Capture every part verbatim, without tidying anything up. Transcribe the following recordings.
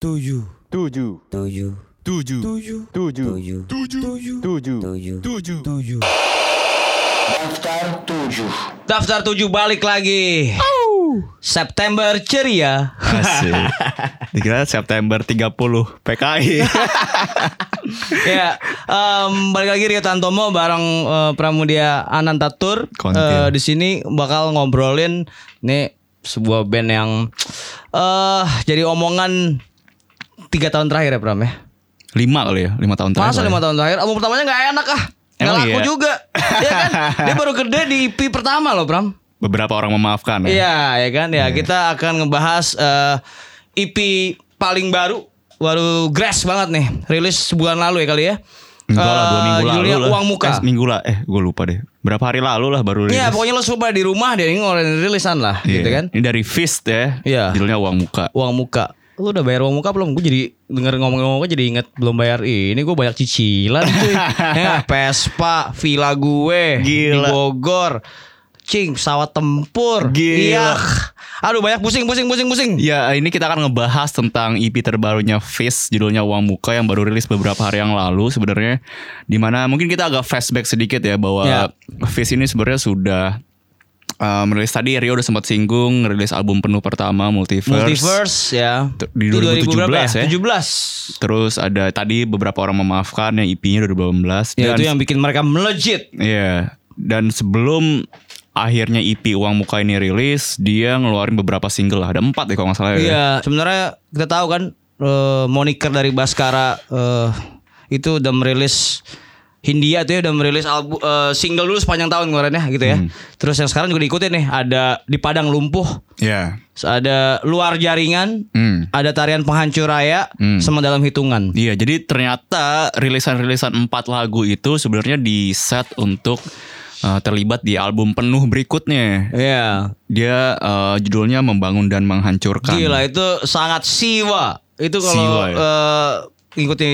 tujuh tujuh tujuh tujuh tujuh tujuh tujuh tujuh tujuh tujuh daftar tujuh daftar tujuh balik lagi. Oh. September ceria. Asik. Dikira September tiga puluh P K I. Ya, um, balik lagi Rio Tantomo bareng uh, Pramudya Ananta Toer. Uh, di sini bakal ngobrolin nih sebuah band yang uh, jadi omongan tiga tahun terakhir ya Pram ya. lima kali ya, lima tahun terakhir. Masa lima tahun terakhir? Album pertamanya enggak enak ah. Enggak laku iya. juga. Dia kan dia baru gede di E P pertama loh Pram. Beberapa orang memaafkan ya. Iya, ya kan ya. Yeah. Kita akan ngebahas uh, E P paling baru, baru grass banget nih. Rilis sebulan lalu ya kali ya. Enggak lah, dua minggu lalu lah. Uang Muka. Eh, minggu lah, eh gue lupa deh. Berapa hari lalu lah baru rilis. Iya, pokoknya lo coba di rumah deh, ini ngoreng rilisan lah yeah. gitu kan. Ini dari Fizz ya. Yeah. Judulnya Uang Muka. Uang Muka. Lu udah bayar uang muka belum? Gue jadi denger ngomong-ngomong gue jadi inget belum bayar ini. Gue banyak cicilan cuy. Ya, Vespa, villa gue gila. Di Bogor. Cing, pesawat tempur. Gila. Iyak. Aduh banyak pusing, pusing, pusing, pusing. Ya ini kita akan ngebahas tentang E P terbarunya Fizz, judulnya Uang Muka yang baru rilis beberapa hari yang lalu sebenarnya. Dimana mungkin kita agak flashback sedikit ya bahwa ya. Fizz ini sebenarnya sudah Uh, merilis tadi Rio udah sempat singgung rilis album penuh pertama Multiverse Multiverse ya di dua ribu tujuh belas ya tujuh belas Terus ada tadi Beberapa Orang Memaafkan yang E P-nya dua ribu delapan belas ya, dan itu yang bikin mereka melejit. Iya yeah. Dan sebelum akhirnya E P Uang Muka ini rilis, dia ngeluarin beberapa single lah. Ada empat ya kalau gak salah. Iya yeah. Sebenarnya kita tahu kan uh, moniker dari Baskara uh, itu udah merilis Hindia tuh ya, udah merilis album, uh, single dulu sepanjang tahun kemarinnya gitu ya. Hmm. Terus yang sekarang juga diikutin nih, ada Di Padang Lumpuh. Iya. Yeah. Ada Luar Jaringan, hmm. ada Tarian Penghancur Raya, hmm. sama Dalam Hitungan. Iya, yeah, jadi ternyata rilisan-rilisan empat lagu itu sebenarnya di set untuk uh, terlibat di album penuh berikutnya. Iya. Yeah. Dia uh, judulnya Membangun dan Menghancurkan. Gila, itu sangat siwa. Itu kalau ngikuti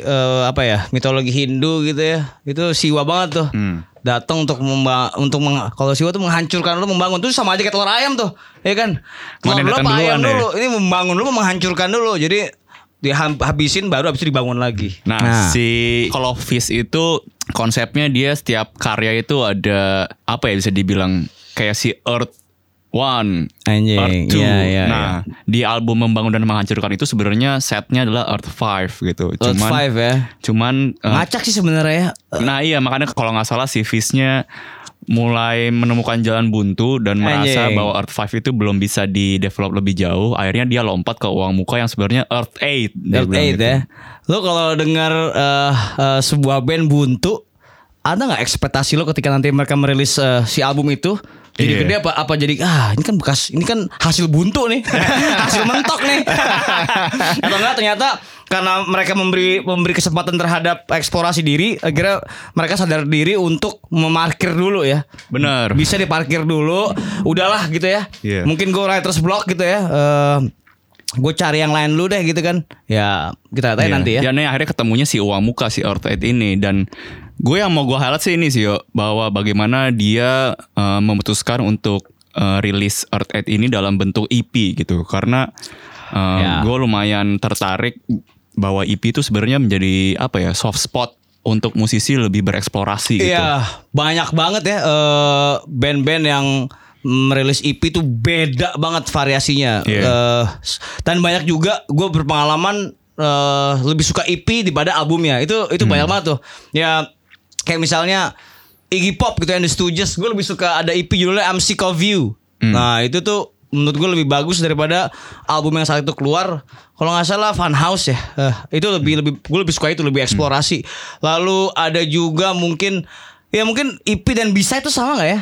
uh, apa ya mitologi Hindu gitu ya, itu siwa banget tuh. Hmm. Datang untuk memba- untuk meng- kalau siwa tuh menghancurkan lu membangun, tuh sama aja kayak telur ayam tuh ya kan, telur ayam dulu ya? Ini membangun lu menghancurkan dulu, jadi dihabisin baru habis itu dibangun lagi. Nah, nah. si kalau Fizz itu konsepnya dia setiap karya itu ada apa ya, bisa dibilang kayak si Earth One, Anjing. Earth Two. Ya, ya, nah, ya. Di album Membangun dan Menghancurkan itu sebenarnya setnya adalah Earth Five gitu. Earth cuman, Five ya. Cuman ngacak uh, sih sebenarnya. Ya. Nah iya, makanya kalau nggak salah si Fizz-nya mulai menemukan jalan buntu dan merasa Anjing. bahwa Earth Five itu belum bisa di develop lebih jauh. Akhirnya dia lompat ke Uang Muka yang sebenarnya Earth Eight. Earth Eight gitu. Ya. Lo kalau dengar uh, uh, sebuah band buntu, ada nggak ekspektasi lo ketika nanti mereka merilis uh, si album itu? Jadi yeah. gede apa apa jadi ah ini kan bekas, ini kan hasil buntu nih. Hasil mentok nih. Atau enggak ternyata karena mereka memberi memberi kesempatan terhadap eksplorasi diri, akhirnya mereka sadar diri untuk memarkir dulu ya. Benar. Bisa diparkir dulu, udahlah gitu ya. Yeah. Mungkin gue writer's block gitu ya. Uh, gue cari yang lain dulu deh gitu kan. Ya, kita lihat yeah. nanti ya. Dan akhirnya ketemunya si Uang Muka, si Earth Eight ini, dan gue yang mau gue highlight sih ini sih yo, bahwa bagaimana dia uh, memutuskan untuk uh, rilis Earth Eight ini dalam bentuk E P gitu. Karena uh, yeah. gue lumayan tertarik bahwa E P itu sebenarnya menjadi apa ya, soft spot untuk musisi lebih bereksplorasi gitu. Iya, yeah, banyak banget ya uh, band-band yang merilis E P itu beda banget variasinya. Yeah. Uh, dan banyak juga gue berpengalaman uh, lebih suka E P daripada albumnya. Itu itu hmm. banyak banget tuh. Ya kayak misalnya Iggy Pop gitu yang The Stooges, gue lebih suka ada E P judulnya I'm Sick of You. Hmm. Nah itu tuh menurut gue lebih bagus daripada album yang saat itu keluar. Kalau nggak salah Funhouse ya, uh, itu lebih hmm. lebih gue lebih suka itu, lebih eksplorasi. Hmm. Lalu ada juga mungkin ya mungkin E P dan B-side itu sama nggak ya?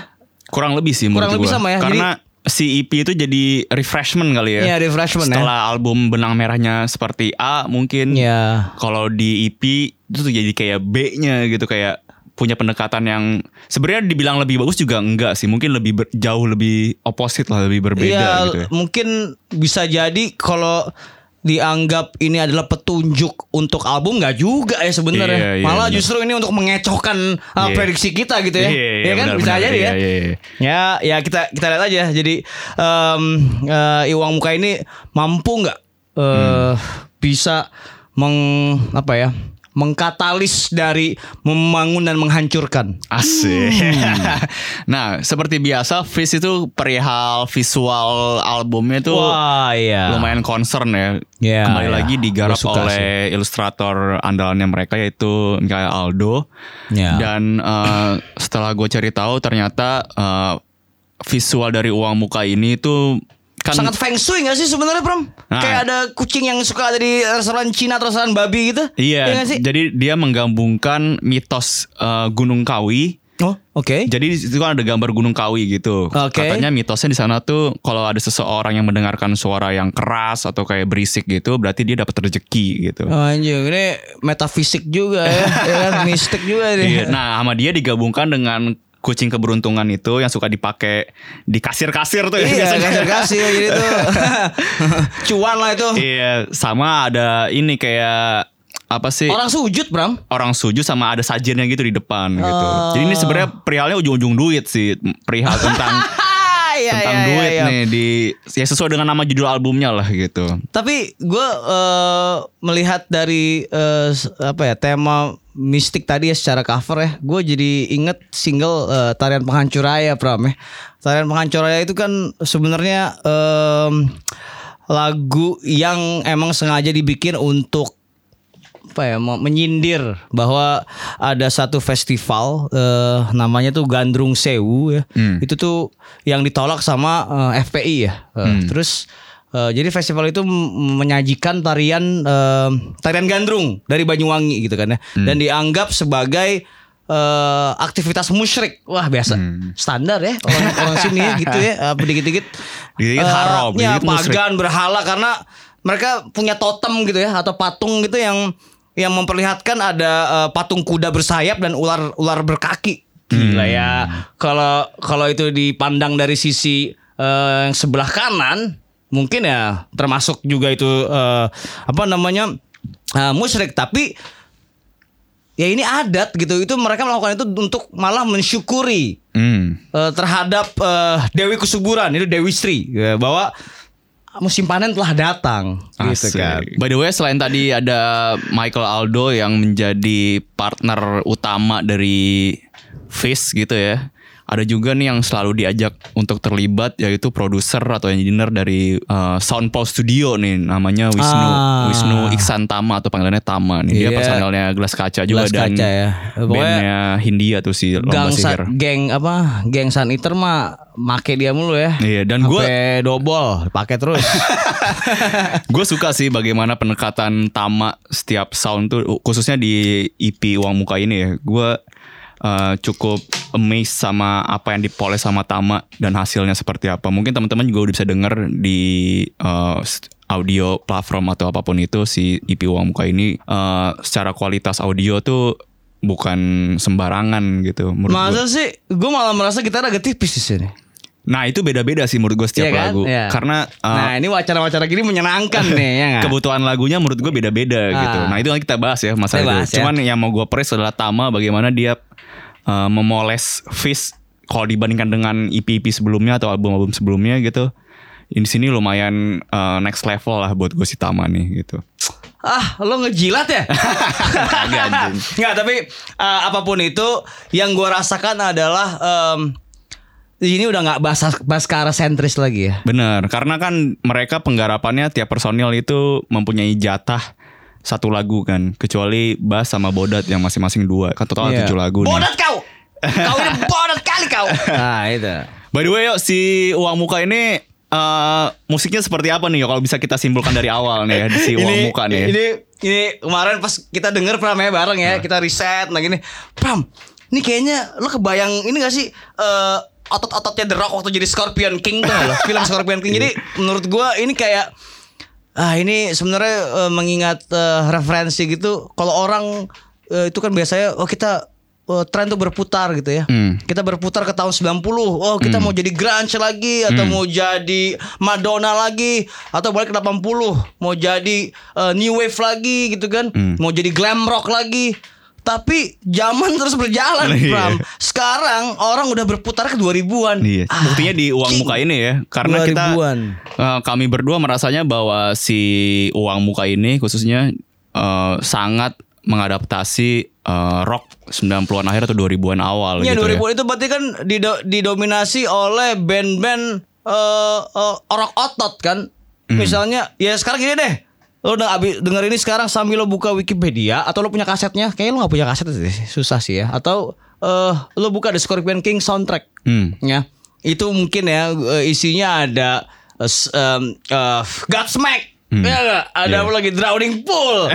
Kurang lebih sih menurut gue. Kurang lebih gua. sama ya. Karena jadi, si E P itu jadi refreshment kali ya. Iya, refreshment setelah ya. Setelah album benang merahnya seperti A mungkin. Iya. Kalau di E P itu tuh jadi kayak B-nya gitu, kayak punya pendekatan yang sebenarnya dibilang lebih bagus juga enggak sih, mungkin lebih ber, jauh lebih opposite lah, lebih berbeda ya, gitu ya. Mungkin bisa jadi kalau dianggap ini adalah petunjuk untuk album enggak juga ya sebenarnya. Yeah, malah yeah, justru yeah. ini untuk mengecohkan uh, yeah. prediksi kita gitu ya. Yeah, yeah, ya kan benar, bisa benar, jadi yeah, ya. Yeah, yeah. Ya, ya kita kita lihat aja. Jadi um, uh, Uang Muka ini mampu enggak uh, hmm. bisa meng apa ya? Mengkatalis dari membangun dan menghancurkan. Asik. Hmm. Nah, seperti biasa Fizz itu perihal visual albumnya itu wah, iya. lumayan concern ya. Yeah, Kembali yeah. lagi digarap oleh sih. ilustrator andalannya mereka yaitu kayak Aldo. Yeah. Dan uh, setelah gue cari tahu ternyata uh, visual dari Uang Muka ini itu kan sangat feng shui gak sih sebenarnya, Pram? Nah, kayak ada kucing yang suka ada di restoran Cina atau restoran babi gitu. Iya, ya jadi dia menggabungkan mitos uh, Gunung Kawi. Oh, oke. Okay. Jadi itu kan ada gambar Gunung Kawi gitu. Okay. Katanya mitosnya di sana tuh kalau ada seseorang yang mendengarkan suara yang keras atau kayak berisik gitu, berarti dia dapat rezeki gitu. Oh, anjir, ini metafisik juga ya. Ya mistik juga nih. Iya, nah, sama dia digabungkan dengan kucing keberuntungan itu yang suka dipakai di kasir-kasir tuh. Iya, biasanya kasir-kasir jadi tuh cuan lah itu. Iya, sama ada ini kayak apa sih? Orang sujud, Bram. Orang sujud sama ada sajennya gitu di depan uh... gitu. Jadi ini sebenarnya perihalnya ujung-ujung duit sih, perihal tentang ya, tentang ya, duit ya, ya. nih di ya sesuai dengan nama judul albumnya lah gitu. Tapi gue uh, melihat dari uh, apa ya tema mistik tadi ya secara cover ya, gue jadi inget single uh, Tarian Penghancur Raya, Pram ya. Tarian Penghancur Raya itu kan sebenarnya um, lagu yang emang sengaja dibikin untuk apa ya, menyindir bahwa ada satu festival eh, namanya tuh Gandrung Sewu ya. Hmm. Itu tuh yang ditolak sama eh, F P I ya. Hmm. Terus eh, jadi festival itu menyajikan tarian eh, tarian gandrung dari Banyuwangi gitu kan ya. Hmm. Dan dianggap sebagai eh, aktivitas musyrik. Wah, biasa. Hmm. Standar ya orang orang sini gitu ya. Dikit-dikit dikit haram, dikit musyrik. Pagan berhala karena mereka punya totem gitu ya atau patung gitu yang yang memperlihatkan ada uh, patung kuda bersayap dan ular ular berkaki. Gila hmm. ya. Kalau kalau itu dipandang dari sisi uh, yang sebelah kanan, mungkin ya termasuk juga itu uh, apa namanya uh, musyrik. Tapi ya ini adat gitu. Itu mereka melakukan itu untuk malah mensyukuri hmm. uh, terhadap uh, Dewi Kesuburan itu Dewi Sri ya, bahwa musim panen telah datang. Asik. Gitu kan. By the way, selain tadi ada Michael Aldo yang menjadi partner utama dari Fizz gitu ya, ada juga nih yang selalu diajak untuk terlibat, yaitu produser atau engineer dari uh, Soundpal Studio nih, namanya Wisnu ah. Wisnu Ikhsantama atau panggilannya Tama nih. Dia yeah. personelnya Gelas Kaca juga. Gelas dan Kaca, ya. Bandnya Hindia tuh si Lomba Sihir. Geng apa? Geng Saniter mah make dia mulu ya. Iya, dan gue dobol pakai terus. Gue suka sih bagaimana pendekatan Tama setiap sound tuh, khususnya di E P Uang Muka ini ya. Gue uh, cukup amazed sama apa yang dipoles sama Tama dan hasilnya seperti apa. Mungkin teman-teman juga udah bisa denger di uh, audio platform atau apapun itu si E P Uang Muka ini uh, secara kualitas audio tuh bukan sembarangan gitu. Masa sih? Gue malah merasa gitar agak tipis di sini. Nah itu beda-beda sih menurut gue setiap iya kan? lagu iya. Karena uh, nah ini wawancara-wawancara gini menyenangkan nih ya gak? Kebutuhan lagunya menurut gue beda-beda ah. gitu. Nah itu nanti kita bahas ya masalah bahas, itu ya. Cuman yang mau gue press adalah Tama bagaimana dia uh, memoles Fizz kalau dibandingkan dengan E P-E P sebelumnya atau album-album sebelumnya gitu. Di sini lumayan uh, next level lah buat gue si Tama nih gitu. Ah, lo ngejilat ya? Nggak, tapi uh, apapun itu yang gue rasakan adalah um, ini udah nggak Baskara sentris lagi ya. Bener, karena kan mereka penggarapannya tiap personil itu mempunyai jatah satu lagu kan, kecuali Bas sama Bodat yang masing-masing dua, kan total yeah. tujuh lagu. Bodat nih. Kau, kau ini Bodat kali kau. Nah itu. By the way, yuk, si Uang Muka ini. Uh, musiknya seperti apa nih kalau bisa kita simpulkan dari awal nih ya di si Uang Muka nih. Ini ini kemarin pas kita denger Pram ya bareng ya, nah. kita riset lagi nih. Pram, ini kayaknya lo kebayang ini enggak sih uh, otot-ototnya The Rock waktu jadi Scorpion King tuh loh. Film Scorpion King. Jadi menurut gua ini kayak ah ini sebenarnya uh, mengingat uh, referensi gitu. Kalau orang uh, itu kan biasanya oh kita tren tuh berputar gitu ya. Hmm. Kita berputar ke tahun sembilan puluh. Oh, kita hmm. mau jadi grunge lagi atau hmm. mau jadi Madonna lagi atau balik ke delapan puluh, mau jadi uh, new wave lagi gitu kan. Hmm. Mau jadi glam rock lagi. Tapi zaman terus berjalan, Bram. Sekarang orang udah berputar ke dua ribuan. Iya. Ah, buktinya di Uang Muka ini ya. Karena dua ribuan. Kita uh, kami berdua merasanya bahwa si Uang Muka ini khususnya uh, sangat mengadaptasi uh, rock sembilan puluhan akhir atau dua ribuan awal. Iya, gitu dua ribuan ya. Itu berarti kan dido- didominasi oleh band-band uh, uh, rock otot kan. Mm. Misalnya ya sekarang gini deh. Lo udah abis denger ini sekarang sambil lo buka Wikipedia atau lo punya kasetnya, kayaknya lo nggak punya kaset sih, susah sih ya. Atau uh, lo buka The Scorpion King soundtrack, hmm. ya itu mungkin ya isinya ada uh, uh, Godsmack, hmm. ya, ada yeah. lagi Drowning Pool,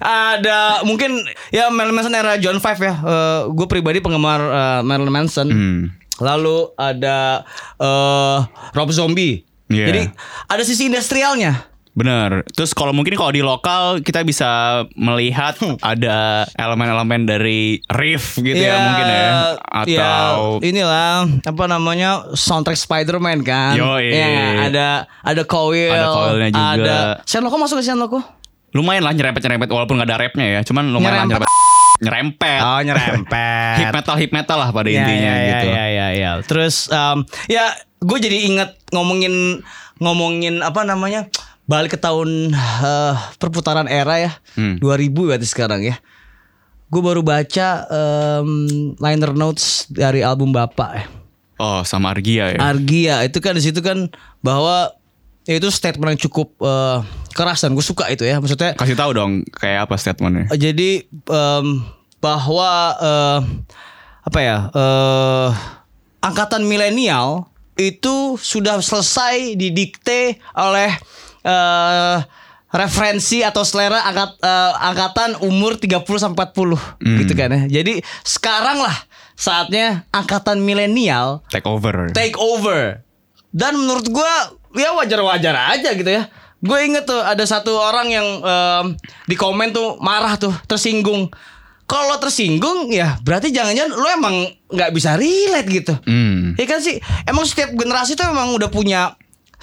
ada mungkin ya Marilyn Manson era John Five ya. Uh, gue pribadi penggemar uh, Marilyn Manson. Hmm. Lalu ada uh, Rob Zombie. Yeah. Jadi ada sisi industrialnya. Benar. Terus kalau mungkin kalau di lokal kita bisa melihat ada elemen-elemen dari riff gitu yeah, ya mungkin ya atau yeah, inilah apa namanya soundtrack Spider-Man kan. Yo, yeah, ada ada Koil, ada Koilnya juga. Ada Sean Loco, masuk ke Sean Loco. Lumayan lah nyerempet-nyerempet walaupun enggak ada rapnya ya, cuman lumayan nyerempet. Nyerempet. Oh, nyerempet. Hip metal, hip metal lah pada yeah, intinya yeah, gitu. Iya, yeah, iya, yeah, iya. Yeah. Terus um, ya gue jadi inget ngomongin ngomongin apa namanya? Balik ke tahun uh, perputaran era ya, hmm. dua ribu berarti sekarang ya. Gue baru baca um, liner notes dari album Bapak ya. Oh, sama Argia ya. Argia itu kan di situ kan bahwa ya itu statement yang cukup uh, keras dan gue suka itu ya. Maksudnya kasih tahu dong kayak apa statementnya. Jadi um, bahwa uh, apa ya uh, angkatan milenial itu sudah selesai didikte oleh Uh, referensi atau selera angkat, uh, angkatan umur tiga puluh sampai empat puluh mm. gitu kan ya. Jadi sekarang lah saatnya angkatan milenial take over. Take over. Dan menurut gue ya wajar-wajar aja gitu ya. Gue inget tuh ada satu orang yang um, di komen tuh marah tuh, tersinggung. Kalau tersinggung ya berarti jangan-jangan lo emang gak bisa relate gitu. mm. Ya kan sih, emang setiap generasi tuh emang udah punya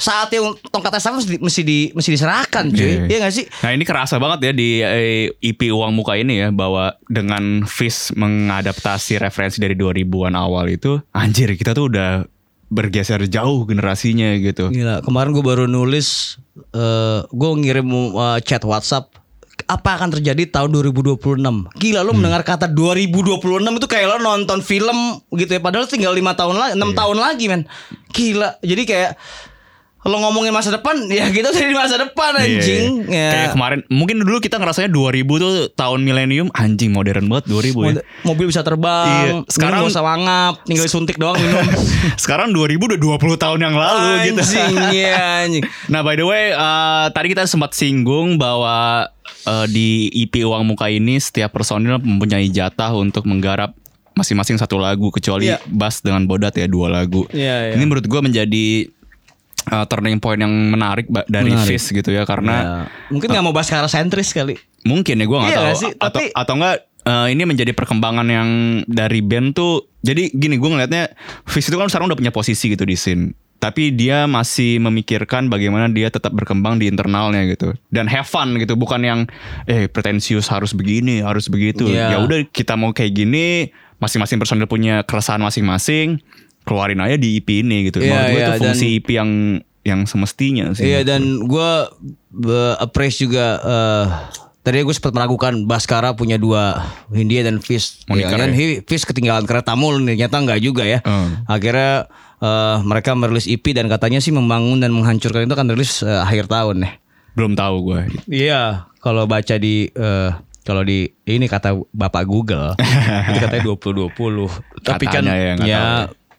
saatnya tongkat estafet mesti di mesti diserahkan cuy. Iya yeah. enggak sih? Nah, ini kerasa banget ya di E P Uang Muka ini ya, bahwa dengan Fizz mengadaptasi referensi dari dua ribuan awal itu, anjir kita tuh udah bergeser jauh generasinya gitu. Gila, kemarin gue baru nulis uh, gue ngirim uh, chat WhatsApp apa akan terjadi tahun dua ribu dua puluh enam. Gila lo hmm. mendengar kata dua ribu dua puluh enam itu kayak lo nonton film gitu ya, padahal tinggal lima tahun lagi, enam yeah. tahun lagi men. Gila. Jadi kayak lo ngomongin masa depan, ya kita udah di masa depan anjing. Iya, iya. Ya. Kayak kemarin, mungkin dulu kita ngerasanya dua ribu tuh tahun milenium, anjing modern banget dua ribu ya. Mobil bisa terbang, iya. Sekarang gak usah mangap, tinggal suntik doang minum. Sekarang dua ribu udah dua puluh tahun yang lalu anjing, gitu. Anjing, iya anjing. Nah by the way, uh, tadi kita sempat singgung bahwa uh, di E P Uang Muka ini setiap personil mempunyai jatah untuk menggarap masing-masing satu lagu, kecuali yeah. Bass dengan Bodat ya dua lagu. Yeah, yeah. Ini menurut gue menjadi Uh, turning point yang menarik dari Fizz gitu ya, karena ya. Mungkin nggak uh, mau Baskara sentris kali, mungkin ya gue nggak iya tahu sih, atau tapi... atau nggak uh, ini menjadi perkembangan yang dari band tuh. Jadi gini gue ngelihatnya, Fizz itu kan sekarang udah punya posisi gitu di scene, tapi dia masih memikirkan bagaimana dia tetap berkembang di internalnya gitu dan have fun gitu, bukan yang eh pretensius harus begini harus begitu. Ya udah kita mau kayak gini, masing-masing personil punya keresahan masing-masing, keluarin aja di E P ini gitu. Yeah, menurut gue yeah, itu fungsi dan, E P yang yang semestinya sih. Iya yeah, dan gue be- appreciate juga. Uh, tadinya gue sempat meragukan Baskara punya dua, Hindia dan Fizz. Ya, dan ya. Fizz ketinggalan kereta mulu, ternyata nggak juga ya. Mm. Akhirnya uh, mereka merilis E P dan katanya sih membangun dan menghancurkan itu akan rilis uh, akhir tahun nih. Belum tahu gue. Iya yeah, kalau baca di uh, kalau di ini kata Bapak Google itu katanya dua ribu dua puluh. Tapi kan ya. ya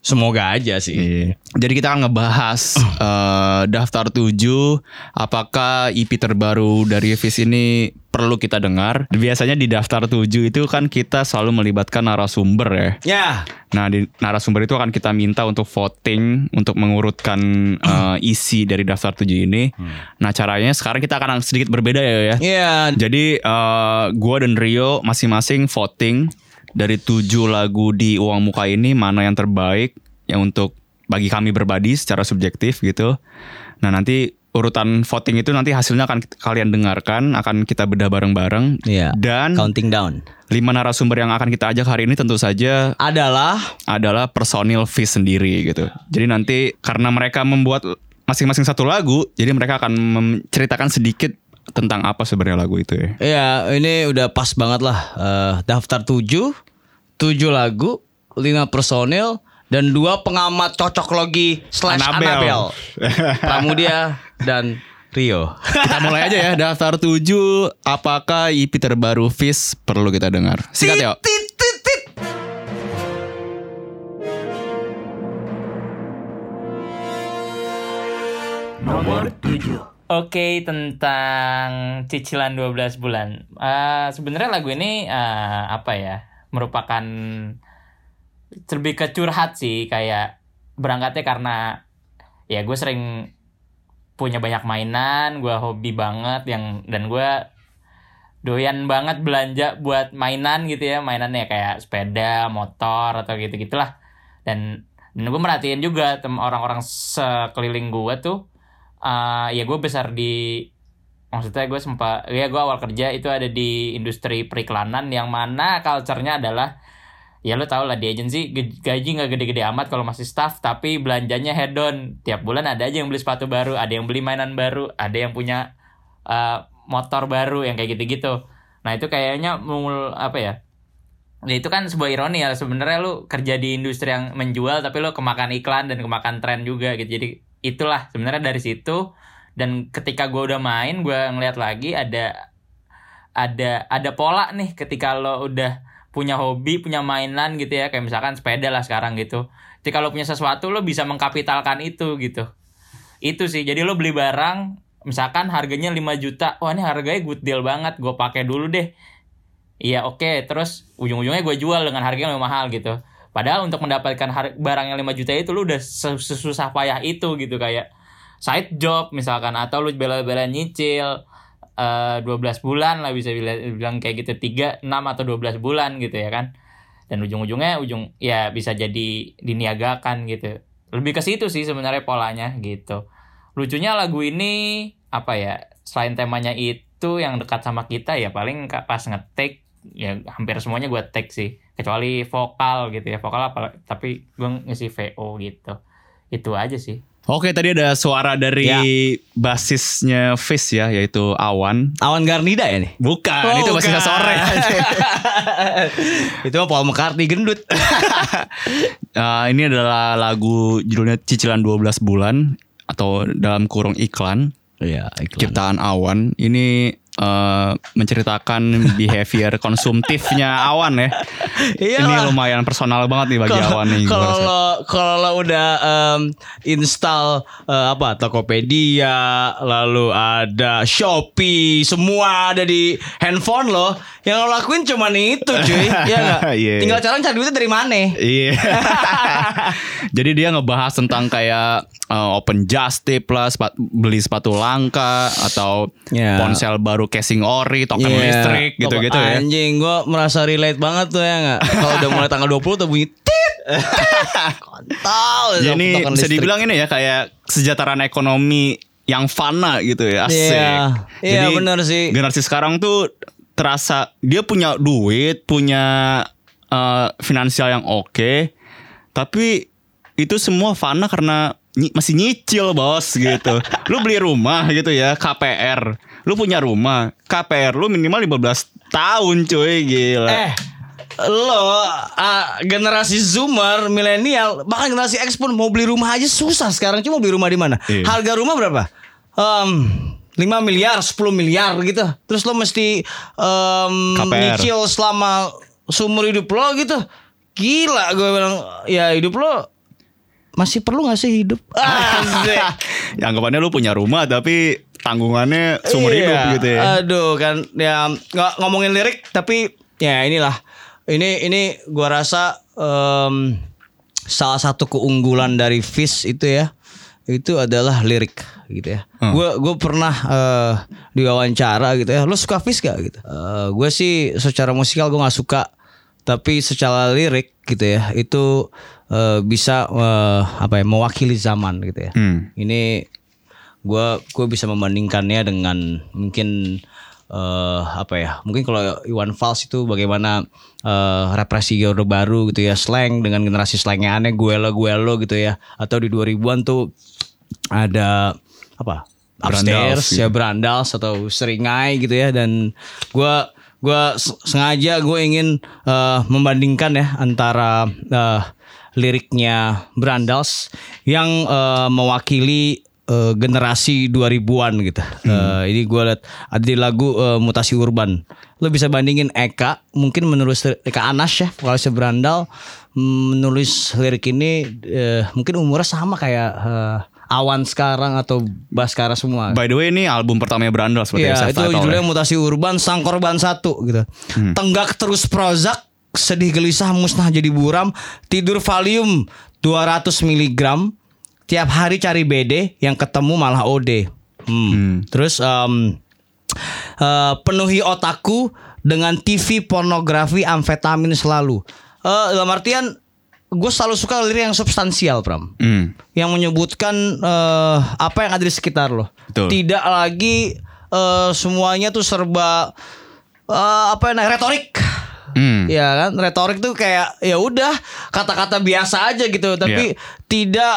Semoga aja sih. Iya. Jadi kita akan ngebahas uh. Uh, daftar tujuh. Apakah E P terbaru dari Fizz ini perlu kita dengar? Biasanya di daftar tujuh itu kan kita selalu melibatkan narasumber ya. Ya. Yeah. Nah di narasumber itu akan kita minta untuk voting untuk mengurutkan uh, isi dari daftar tujuh ini. Hmm. Nah caranya sekarang kita akan sedikit berbeda ya. Iya. Yeah. Jadi uh, gua dan Rio masing-masing voting. Dari tujuh lagu di Uang Muka ini mana yang terbaik yang untuk bagi kami berbadi secara subjektif gitu. Nah nanti urutan voting itu nanti hasilnya akan kalian dengarkan, akan kita bedah bareng-bareng. Iya. Dan counting down. Lima narasumber yang akan kita ajak hari ini tentu saja adalah adalah personil Fizz sendiri gitu. Jadi nanti karena mereka membuat masing-masing satu lagu, jadi mereka akan menceritakan sedikit tentang apa sebenarnya lagu itu ya. Iya, ini udah pas banget lah. Uh, daftar tujuh, tujuh lagu, lima personil. Dan dua pengamat cocok logi slash Anabel, Pramudya dan Rio. Kita mulai aja ya, daftar tujuh. Apakah I P terbaru Fizz perlu kita dengar? Singkat ya. Nomor tujuh. Oke, tentang cicilan dua belas bulan. Uh, Sebenarnya lagu ini uh, apa ya? Merupakan lebih ke curhat sih, kayak berangkatnya karena ya gue sering punya banyak mainan, gue hobi banget yang dan gue doyan banget belanja buat mainan gitu ya, mainannya kayak sepeda, motor atau gitu gitulah. Dan dan gue merhatiin juga tem orang-orang sekeliling gue tuh, uh, ya gue besar di maksudnya gue sempat ya gue awal kerja itu ada di industri periklanan yang mana culture-nya adalah ya lo tau lah di agensi gaji gak gede-gede amat kalau masih staff, tapi belanjanya head on. Tiap bulan ada aja yang beli sepatu baru, ada yang beli mainan baru, ada yang punya uh, motor baru, yang kayak gitu-gitu. Nah itu kayaknya mul, apa ya, ya itu kan sebuah ironi ya sebenarnya, lo kerja di industri yang menjual tapi lo kemakan iklan dan kemakan tren juga gitu. Jadi itulah sebenarnya dari situ. Dan ketika gue udah main, gue ngeliat lagi ada Ada ada pola nih ketika lo udah punya hobi, punya mainan gitu ya, kayak misalkan sepeda lah sekarang gitu. Jadi kalau punya sesuatu lo bisa mengkapitalkan itu gitu. Itu sih. Jadi lo beli barang, misalkan harganya lima juta. Wah, ini harganya good deal banget, gue pakai dulu deh. Iya, oke, okay. Terus ujung-ujungnya gue jual dengan harga yang lebih mahal gitu. Padahal untuk mendapatkan har- barang yang lima juta itu lo udah sesusah payah itu gitu, kayak side job misalkan, atau lo bela-bela nyicil dua belas bulan lah, bisa bilang kayak gitu, tiga, enam atau dua belas bulan gitu ya kan. Dan ujung-ujungnya ujung ya bisa jadi diniagakan gitu. Lebih ke situ sih sebenarnya polanya gitu. Lucunya lagu ini apa ya, selain temanya itu yang dekat sama kita ya, paling pas ngetek ya hampir semuanya gue take sih, kecuali vokal gitu ya. Vokal apa, tapi gue ngisi V O gitu. Itu aja sih. Oke, tadi ada suara dari ya, basisnya Fizz ya, yaitu Awan. Awan Garnida ya nih? Bukan, oh, itu basisnya Sore. Itu Paul McCartney gendut. uh, ini adalah lagu judulnya Cicilan dua belas bulan atau dalam kurung iklan. Iya, iklan. Ciptaan Awan. Ini Uh, menceritakan behavior konsumtifnya Awan ya. Iyalah. Ini lumayan personal banget nih bagi kalo, Awan nih. Kalau lo, kalau lo udah um, install uh, apa Tokopedia, lalu ada Shopee, semua ada di handphone lo. Yang lo lakuin cuman itu, cuy. Iya enggak? Yeah. Tinggal calon cari duitnya dari mana? Iya. Yeah. Jadi dia ngebahas tentang kayak uh, open just tip lah, sepat, beli sepatu langka atau yeah, ponsel baru, casing ori, token yeah, listrik gitu-gitu ya. Anjing, gue merasa relate banget tuh ya gak? Kalau udah mulai tanggal dua puluh udah bunyi tit. Kontol. Jadi bisa dibilang ini ya kayak kesejahteraan ekonomi yang fana gitu ya. Asik. Iya yeah, yeah, benar sih. Generasi sekarang tuh terasa dia punya duit, punya uh, finansial yang oke, okay, tapi itu semua fana karena ny- masih nyicil bos gitu. Lu beli rumah gitu ya, K P R. Lu punya rumah, K P R lu minimal lima belas tahun cuy, gila. Eh, lo uh, generasi Zoomer, milenial, bahkan generasi X pun mau beli rumah aja susah sekarang. Cuma beli rumah di mana? Iya. Harga rumah berapa? Um, lima miliar, sepuluh miliar gitu. Terus lo mesti um, nyicil selama seumur hidup lo gitu. Gila, gue bilang ya hidup lo masih perlu gak sih hidup? Ah, ya, anggapannya lu punya rumah tapi tanggungannya seumur iya, hidup gitu ya. Aduh kan ya, gak ngomongin lirik tapi ya inilah. Ini ini gua rasa um, salah satu keunggulan dari Fizz itu ya, itu adalah lirik gitu ya. Hmm. Gue gue pernah uh, diwawancara gitu ya. Lu suka Fizz gak gitu? Uh, gue sih secara musikal gue gak suka, tapi secara lirik gitu ya itu Uh, bisa uh, apa ya mewakili zaman gitu ya. Hmm. Ini Gue gue bisa membandingkannya dengan mungkin uh, apa ya? Mungkin kalau Iwan Fals itu bagaimana uh, represi orde baru gitu ya, slang dengan generasi slangnya aneh, gue lo gue lo gitu ya. Atau di dua ribuan tuh ada apa? Upstairs, ya Brandals atau Seringai gitu ya. Dan gue gue sengaja gue ingin uh, membandingkan ya antara uh, liriknya Brandals yang uh, mewakili Uh, generasi dua ribuan gitu. hmm. uh, Ini gue liat ada di lagu uh, Mutasi Urban. Lo bisa bandingin Eka, mungkin menulis lirik, Eka Anas ya, vokalis Brandal, menulis lirik ini uh, mungkin umurnya sama kayak uh, Awan sekarang atau Baskara semua. By the way, ini album pertamanya Brandal seperti yeah, itu judulnya ya. Mutasi Urban, Sang Korban Satu gitu. hmm. Tenggak terus Prozac, sedih gelisah musnah jadi buram, tidur Valium dua ratus miligram, tiap hari cari B D, yang ketemu malah O D. hmm. Hmm. Terus um, uh, penuhi otakku dengan T V, pornografi, amfetamin selalu. uh, Dalam artian gue selalu suka lirik yang substansial, Pram. hmm. Yang menyebutkan uh, apa yang ada di sekitar lo. Betul. Tidak lagi uh, semuanya tuh serba uh, apa ya, retorik. Hmm. Ya kan, retorik tuh kayak ya udah kata-kata biasa aja gitu. Tapi yeah. tidak.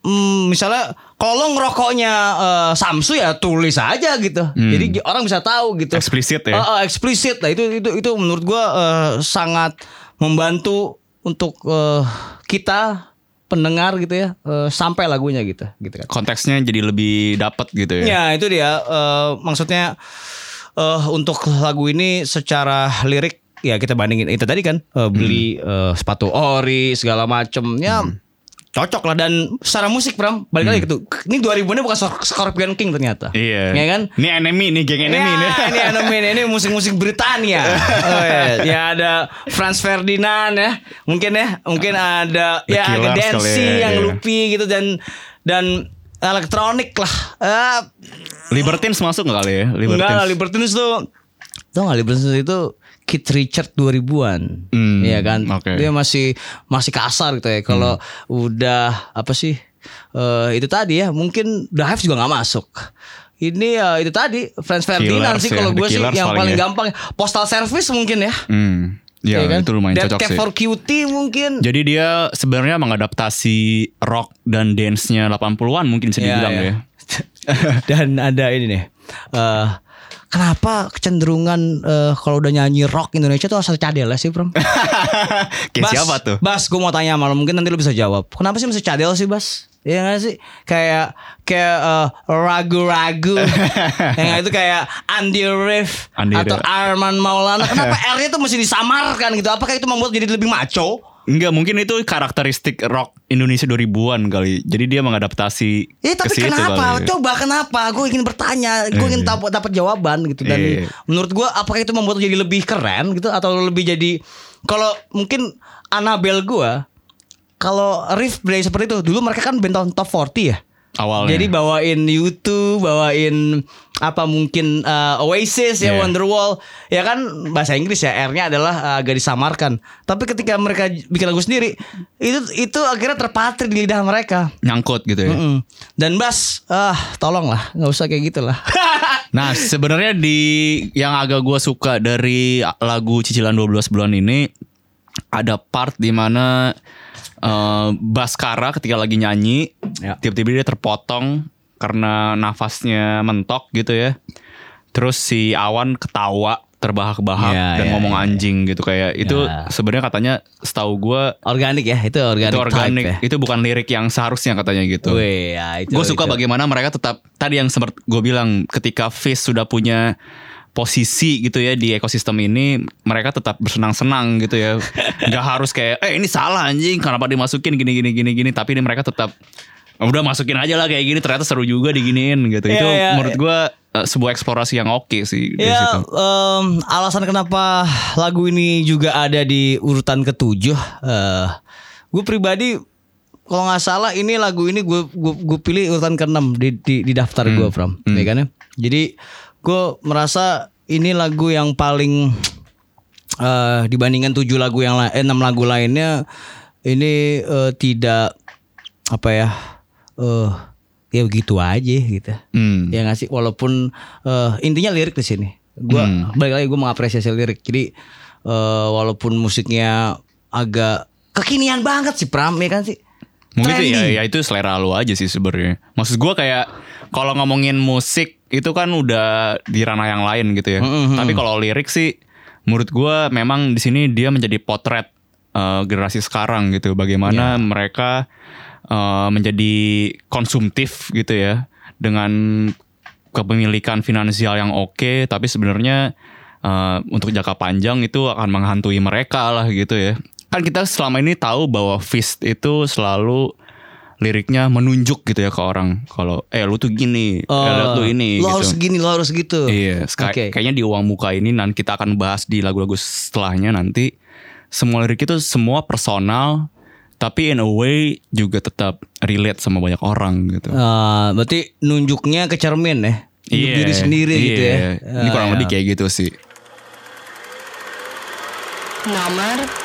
Hmm, misalnya kalau lo ngerokoknya uh, Samsu ya tulis aja gitu. hmm. Jadi orang bisa tahu gitu. Eksplisit ya. uh, uh, Eksplisit lah. Itu itu itu menurut gue uh, sangat membantu untuk uh, kita pendengar gitu ya, uh, sampai lagunya gitu, gitu kan. Konteksnya jadi lebih dapat gitu ya. Ya itu dia uh, maksudnya uh, untuk lagu ini secara lirik ya kita bandingin itu tadi kan, uh, beli hmm. uh, sepatu ori segala macem ya. hmm. Cocok lah. Dan secara musik, Pram, balik hmm. lagi gitu. Ini dua ribuannya bukan Scorpion King ternyata. Iya, ya kan? Ini Enemy nih, geng Enemy ya, nih. Ini Enemy nih, ini musik-musik Britania. Oh, ya. Ya ada Franz Ferdinand ya, mungkin ya, mungkin ada The ya Killers, ada Dancy ya, yang ya. Lupi gitu, dan dan elektronik lah. Uh, Libertines masuk nggak kali ya? Libertines. Enggak lah, Libertines tuh, tau nggak Libertines itu? Keith Richard dua ribuan, hmm, ya kan, okay. Dia masih masih kasar gitu ya. Kalau hmm. udah apa sih uh, itu tadi ya, mungkin The Hives juga nggak masuk. Ini uh, itu tadi Franz Ferdinand sih kalau ya. Gue sih yang paling ya. Gampang Postal Service mungkin ya. Hmm. Ya, ya kan? Itu lumayan cocok sih. Dead Cat for Cutie mungkin. Jadi dia sebenarnya mengadaptasi rock dan dance-nya delapan puluhan mungkin bisa dibilang ya. Ya. Ya. Dan ada ini nih. Uh, Kenapa kecenderungan uh, kalau udah nyanyi rock Indonesia tuh asal cadel sih, Pram? Kayak siapa tuh? Bas, gue mau tanya sama lo, mungkin nanti lo bisa jawab. Kenapa sih mesti cadel sih, Bas? Iya gak sih? Kayak Kayak uh, ragu-ragu. Yang gak itu kayak Andy Riff Andy atau Arman Maulana. Kenapa R-nya tuh mesti disamarkan gitu? Apakah itu membuat jadi lebih maco? Enggak, mungkin itu karakteristik rock Indonesia dua ribuan kali. Jadi dia mengadaptasi ya, tapi kenapa? Kali. Coba kenapa? Gue ingin bertanya, gue ingin dapat dapat jawaban gitu. Dan e. menurut gue apakah itu membuat jadi lebih keren gitu atau lebih jadi kalau mungkin Anabel gue kalau riff play seperti itu dulu mereka kan band top empat puluh ya. Awalnya. Jadi bawain U dua, bawain apa mungkin uh, Oasis yeah. ya, Wonderwall. Ya kan bahasa Inggris ya, R-nya adalah agak disamarkan. Tapi ketika mereka bikin lagu sendiri, itu itu akhirnya terpatri di lidah mereka. Nyangkut gitu ya. Mm-mm. Dan Bas, ah tolonglah, enggak usah kayak gitulah. Nah, sebenarnya di yang agak gua suka dari lagu Cicilan dua belas bulan ini ada part di mana Uh, Baskara ketika lagi nyanyi ya. Tiba-tiba dia terpotong karena nafasnya mentok gitu ya. Terus si Awan ketawa terbahak-bahak ya, dan ya, ngomong ya, anjing ya. Gitu kayak ya. Itu sebenarnya katanya setahu gue organik ya, itu organik. Itu organik ya. Itu bukan lirik yang seharusnya katanya gitu. Ya, gue suka itu. Bagaimana mereka tetap tadi yang sempat gue bilang ketika Fizz sudah punya posisi gitu ya di ekosistem ini, mereka tetap bersenang-senang gitu ya. Gak harus kayak eh ini salah anjing kenapa dimasukin gini gini gini gini, tapi ini mereka tetap udah masukin aja lah kayak gini, ternyata seru juga diginiin gitu. Yeah, itu yeah, menurut yeah. gue uh, sebuah eksplorasi yang oke okay sih yeah, di situ. Um, alasan kenapa lagu ini juga ada di urutan ketujuh, uh, gue pribadi kalau nggak salah ini lagu ini gue gue, gue pilih urutan keenam di, di di daftar hmm. gue Pram, hmm. ya kan ya. Jadi gue merasa ini lagu yang paling uh, dibandingkan tujuh lagu yang lain, eh, enam lagu lainnya ini uh, tidak apa ya, uh, ya begitu aja gitu. Hmm. Ya ngasih walaupun uh, intinya lirik di sini. Gua hmm. balik lagi gue mengapresiasi lirik. Jadi uh, walaupun musiknya agak kekinian banget sih Pram ya kan sih. Mungkin itu ya, ya itu selera lu aja sih sebenarnya. Maksud gue kayak kalau ngomongin musik itu kan udah di ranah yang lain gitu ya. Mm-hmm. Tapi kalau lirik sih menurut gue memang di sini dia menjadi potret uh, generasi sekarang gitu. Bagaimana yeah. mereka uh, menjadi konsumtif gitu ya dengan kepemilikan finansial yang oke, tapi sebenarnya uh, untuk jangka panjang itu akan menghantui mereka lah gitu ya. Kan kita selama ini tahu bahwa Fizz itu selalu liriknya menunjuk gitu ya ke orang. Kalau eh lu tuh gini, oh, eh, lu tuh ini. Lu gitu. Harus gini, lu harus gitu. Iya, ska- okay. Kayaknya di Uang Muka ini nanti kita akan bahas di lagu-lagu setelahnya nanti. Semua lirik itu semua personal, tapi in a way juga tetap relate sama banyak orang gitu. Uh, berarti nunjuknya ke cermin ya. Iya, diri sendiri iya. gitu ya. Ini uh, kurang iya. lebih kayak gitu sih. Nomor enam.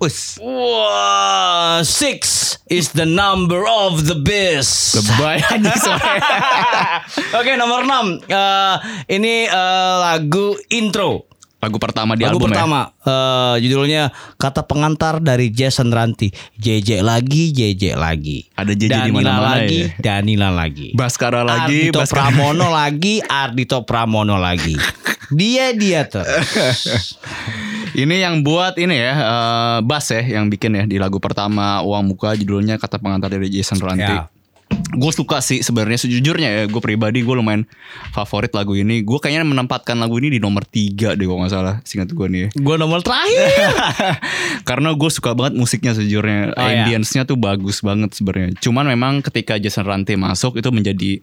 Us. Wah, six is the number of the beast. Goodbye. Oke, nomor enam. Uh, ini uh, lagu intro. Lagu pertama di lagu album pertama, ya. Lagu pertama. Uh, judulnya Kata Pengantar dari Jason Ranti. J J lagi, J J lagi. Ada J J di mana-mana lagi, ya. Danila lagi. Baskara lagi, Ardhito Baskara. Pramono lagi, Ardhito Pramono lagi. Dia dia terus. Ini yang buat ini ya, uh, Bas ya yang bikin ya di lagu pertama Uang Muka judulnya Kata Pengantar dari Jason Ranti. Ya. Gue suka sih sebenarnya sejujurnya ya, gue pribadi gue lumayan favorit lagu ini. Gue kayaknya menempatkan lagu ini di nomor tiga deh kalau gak salah, seingat gue nih. Gue nomor terakhir. Karena gue suka banget musiknya sejujurnya. Oh, ambience-nya ya. Tuh bagus banget sebenarnya. Cuman memang ketika Jason Ranti masuk itu menjadi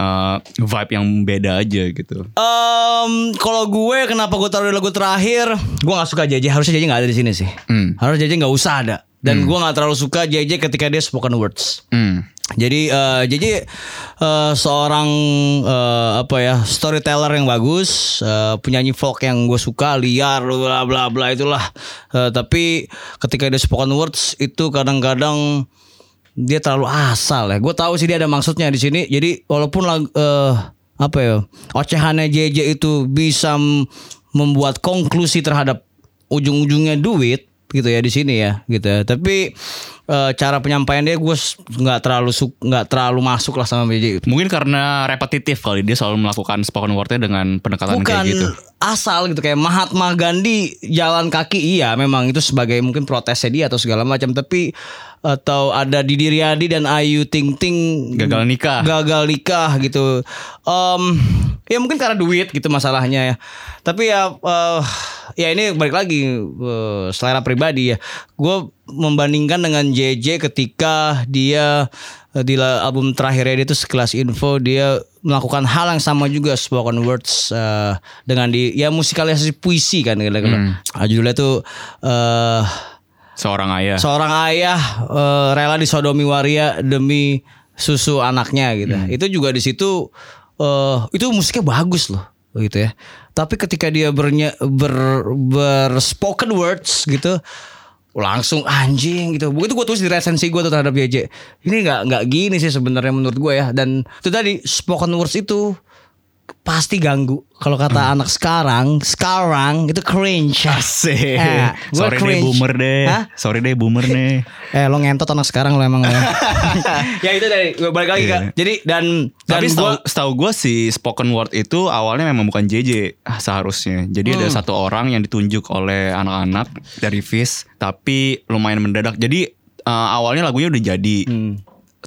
Uh, vibe yang beda aja gitu. Um, kalau gue kenapa gue taruh di lagu terakhir? Gue nggak suka J J. Harusnya J J nggak ada di sini sih. Mm. Harusnya J J nggak usah ada. Dan mm. gue nggak terlalu suka J J ketika dia spoken words. Mm. Jadi uh, J J uh, seorang uh, apa ya storyteller yang bagus, uh, penyanyi folk yang gue suka, liar, bla bla bla itulah. Uh, tapi ketika dia spoken words itu kadang-kadang dia terlalu asal ya. Gue tahu sih dia ada maksudnya di sini. Jadi walaupun uh, apa ya ocehannya J J itu bisa m- membuat konklusi terhadap ujung-ujungnya duit gitu ya di sini ya gitu. Ya. Tapi uh, cara penyampaian dia gue nggak terlalu nggak su- terlalu masuk lah sama J J. Mungkin karena repetitif kali dia selalu melakukan spoken wordnya dengan pendekatan bukan kayak gitu. Bukan asal gitu kayak Mahatma Gandhi jalan kaki iya memang itu sebagai mungkin protesnya dia atau segala macam tapi atau ada Didi Riyadi dan Ayu Ting Ting gagal nikah gagal nikah gitu um, ya mungkin karena duit gitu masalahnya ya tapi ya uh, ya ini balik lagi uh, selera pribadi ya gue membandingkan dengan J J ketika dia uh, di album terakhirnya dia itu Sekilas Info dia melakukan hal yang sama juga spoken words uh, dengan di ya musikalisasi puisi kan hmm. judulnya tuh uh, Seorang ayah Seorang ayah uh, rela disodomi waria demi susu anaknya gitu. Hmm. Itu juga di situ uh, itu musiknya bagus loh gitu ya. Tapi ketika dia bernya, ber, ber spoken words gitu langsung anjing gitu. Begitu gue tulis di resensi gue tuh terhadap J J. Ini enggak enggak gini sih sebenarnya menurut gue ya. Dan itu tadi spoken words itu pasti ganggu. Kalau kata hmm. anak sekarang, sekarang itu cringe. Asik. Eh, sorry cringe. Deh boomer deh. Hah? Sorry deh boomer nih. eh lo ngentot anak sekarang lo emang. Ya itu deh. Gue balik lagi yeah. Kak. Jadi dan tapi setahu gue si spoken word itu awalnya memang bukan J J seharusnya. Jadi hmm. ada satu orang yang ditunjuk oleh anak-anak dari Fizz. Tapi lumayan mendadak. Jadi uh, awalnya lagunya udah jadi. Hmm.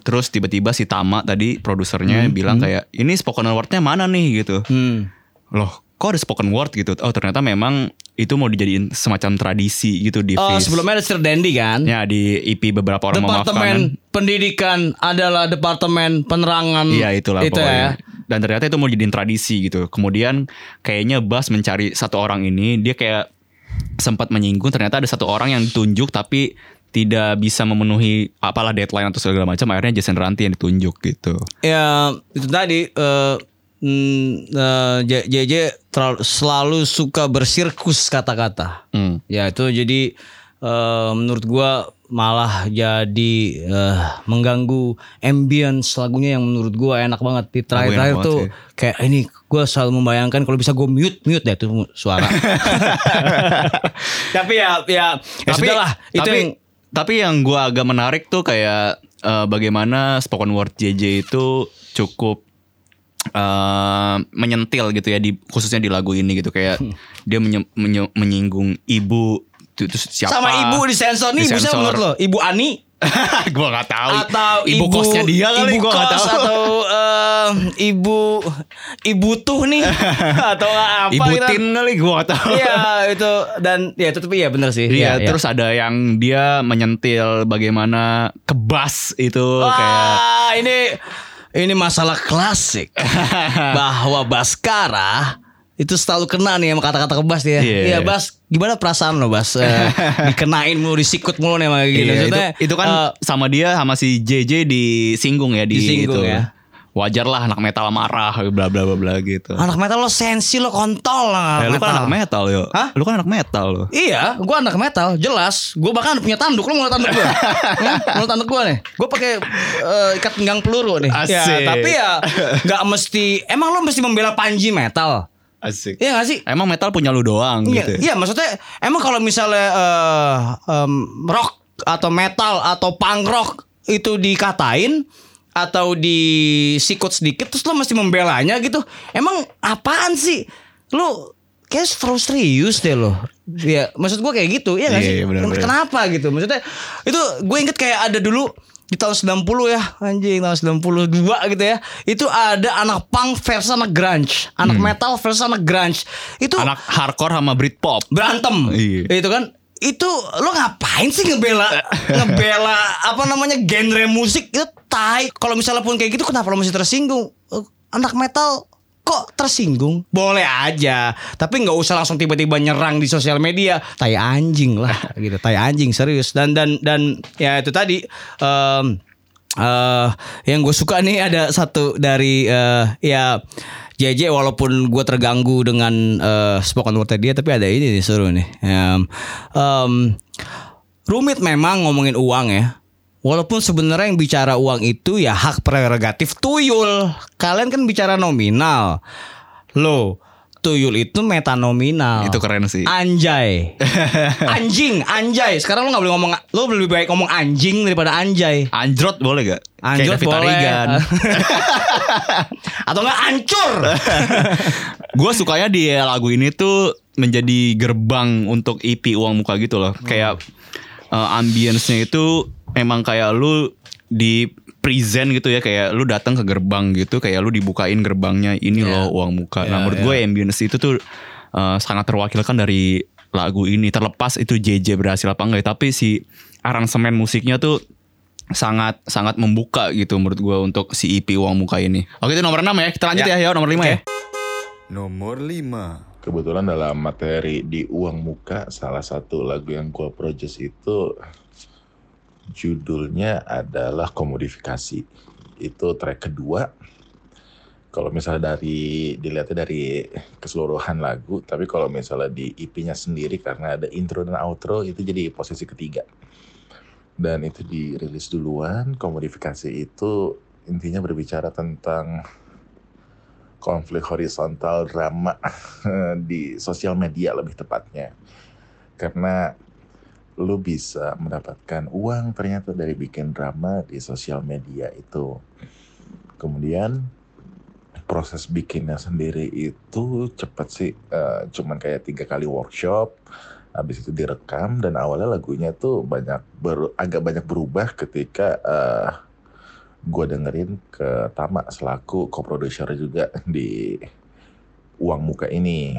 Terus tiba-tiba si Tama tadi produsernya hmm, bilang hmm. kayak ini spoken wordnya mana nih gitu hmm. Loh kok ada spoken word gitu. Oh ternyata memang itu mau dijadiin semacam tradisi gitu di Fizz. Oh sebelumnya ada Sir Dandy kan. Ya di E P Beberapa Orang Memaafkan. Departemen Pendidikan adalah Departemen Penerangan. Iya itulah itu pokoknya ya. Dan ternyata itu mau jadiin tradisi gitu. Kemudian kayaknya Bas mencari satu orang ini. Dia kayak sempat menyinggung ternyata ada satu orang yang ditunjuk tapi tidak bisa memenuhi apalah deadline atau segala macam akhirnya Jason Ranti yang ditunjuk gitu. Ya itu tadi uh, mm, uh, J J terlalu, selalu suka bersirkus kata-kata. Hmm. Ya itu jadi uh, menurut gue malah jadi uh, mengganggu ambience lagunya yang menurut gue enak banget. Di terakhir-terakhir tuh sih. Kayak ini gue selalu membayangkan kalau bisa gue mute-mute deh tuh suara. Tapi ya, ya, ya tapi, sudahlah, tapi, itu yang, tapi yang gue agak menarik tuh kayak uh, bagaimana spoken word J J itu cukup Uh, menyentil gitu ya di, khususnya di lagu ini gitu kayak hmm. dia menye, menye, menyinggung ibu itu siapa sama ibu disensor nih di ibu siapa menurut lo, ibu Ani gue nggak tahu atau ibu, ibu kosnya dia kali gue nggak tahu atau uh, ibu ibu tuh nih atau apa ibu gitu. Tin kali gue nggak tahu ya itu dan ya itu tapi ya benar sih ya, ya, terus ya. Ada yang dia menyentil bagaimana kebas itu. Wah, kayak ini Ini masalah klasik bahwa Baskara itu selalu kena nih sama kata-kata kebas dia. Iya yeah. Bas, gimana perasaan lo Bas? Eh, dikenain mulu, disikut mulu nih sama gitu. Yeah, Contohnya, itu, itu kan uh, sama dia sama si J J disinggung ya di disinggung, itu. Ya. Wajar lah anak metal marah bla bla bla bla gitu. Anak metal lo sensi lo kontol lah. Eh, lu kan anak metal yo. Hah? Lu kan anak metal lo. Iya, gua anak metal, jelas. Gua bahkan punya tanduk, lu mau tanduk gua. hmm? Mau tanduk gua nih. Gua pakai uh, ikat pinggang peluru nih. Asik. Ya, tapi ya enggak mesti emang lo mesti membela Panji metal. Asik. Iya gak sih? Emang metal punya lu doang iya, gitu. Iya, maksudnya emang kalau misalnya uh, um, rock atau metal atau punk rock itu dikatain atau disikut sedikit terus lo mesti membelanya gitu. Emang apaan sih? Lo kayak terlalu serius deh lo. Ya, maksud gue kayak gitu. Iya gak sih? Iya, bener, Kenapa bener. gitu? Maksudnya itu gue inget kayak ada dulu di tahun sembilan puluh ya. Anjing tahun sembilan puluh dua gitu ya. Itu ada anak punk versus anak grunge. Anak hmm. metal versus anak grunge. Itu anak hardcore sama Britpop. Berantem. Iya. Itu kan. Itu lo ngapain sih ngebela ngebela apa namanya genre musik itu tai. Kalau misalnya pun kayak gitu kenapa lo masih tersinggung? Anak metal kok tersinggung? Boleh aja, tapi nggak usah langsung tiba-tiba nyerang di sosial media. Tai anjing lah gitu, tai anjing serius. Dan dan dan ya itu tadi um, uh, yang gue suka nih ada satu dari uh, ya J J walaupun gue terganggu dengan uh, spoken word dia tapi ada ini nih seru nih. Um, um, rumit memang ngomongin uang ya. Walaupun sebenarnya yang bicara uang itu ya hak prerogatif tuyul. Kalian kan bicara nominal. Loh, tuyul itu metanominal. Itu keren sih. Anjay. Anjing, anjay. Sekarang lu enggak boleh ngomong lu lebih baik ngomong anjing daripada anjay. Anjrot boleh gak? Anjrot boleh. Atau enggak ancur. Gue sukanya di lagu ini tuh menjadi gerbang untuk E P Uang Muka gitu loh. Hmm. Kayak uh, ambience-nya itu memang kayak lu di present gitu ya, kayak lu datang ke gerbang gitu, kayak lu dibukain gerbangnya ini yeah. loh Uang Muka. Yeah, nah menurut yeah. gue ambience itu tuh uh, sangat terwakilkan dari lagu ini. Terlepas itu J J berhasil apa enggak, tapi si aransemen musiknya tuh sangat sangat membuka gitu menurut gue untuk si E P Uang Muka ini. Oke, itu nomor enam ya. Kita lanjut ya, ya, ya nomor lima okay. ya. Nomor lima. Kebetulan dalam materi di Uang Muka salah satu lagu yang gue produce itu judulnya adalah Komodifikasi. Itu track kedua. Kalau misalnya dari dilihatnya dari keseluruhan lagu, tapi kalau misalnya di E P-nya sendiri karena ada intro dan outro itu jadi posisi ketiga. Dan itu dirilis duluan. Komodifikasi itu intinya berbicara tentang konflik horizontal drama di sosial media lebih tepatnya. Karena lu bisa mendapatkan uang ternyata dari bikin drama di sosial media itu. Kemudian proses bikinnya sendiri itu cepat sih, uh, cuman kayak tiga kali workshop. Habis itu direkam dan awalnya lagunya tuh banyak ber, agak banyak berubah ketika uh, gue dengerin ke Tama selaku co-producer juga di Uang Muka ini.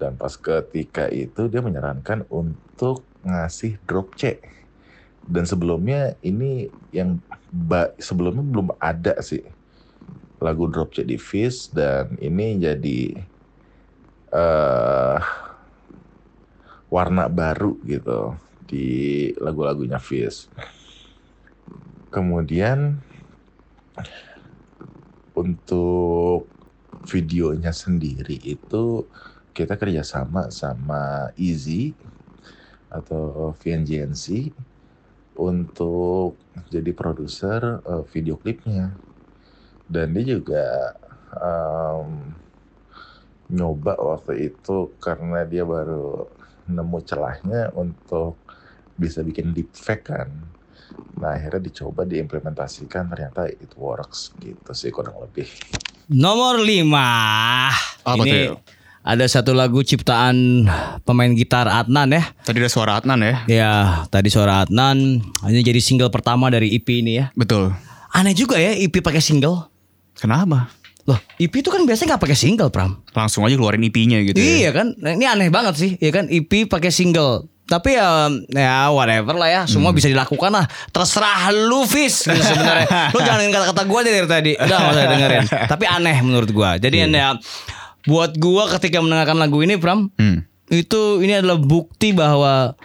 Dan pas ketika itu dia menyarankan untuk ngasih drop C. Dan sebelumnya ini yang ba- sebelumnya belum ada sih lagu drop C di Fizz dan ini jadi eh uh, warna baru gitu di lagu-lagunya Fizz. Kemudian untuk videonya sendiri itu kita kerjasama sama Easy atau V N G N C untuk jadi produser uh, video klipnya. Dan dia juga um, nyoba waktu itu karena dia baru nemu celahnya untuk bisa bikin deepfake kan. Nah akhirnya dicoba diimplementasikan, ternyata it works gitu sih kurang lebih. Nomor lima. Apa ini tuh? Ada satu lagu ciptaan pemain gitar Atnan ya. Tadi ada suara Atnan ya. Ya tadi suara Atnan. Ini jadi single pertama dari E P ini ya. Betul. Aneh juga ya E P pakai single. Kenapa? Loh, E P itu kan biasanya nggak pakai single, Pram. Langsung aja keluarin E P-nya gitu. Iya ya kan, ini aneh banget sih, ya kan E P pakai single. Tapi ya, ya whatever lah ya, semua hmm. bisa dilakukan lah. Terserah lu, Fizz, gitu sebenarnya. Lu jangan kata-kata gue dari tadi. Udah nggak usah dengerin. Tapi aneh menurut gue. Jadi hmm. ya, buat gue ketika mendengarkan lagu ini, Pram, hmm. itu ini adalah bukti bahwa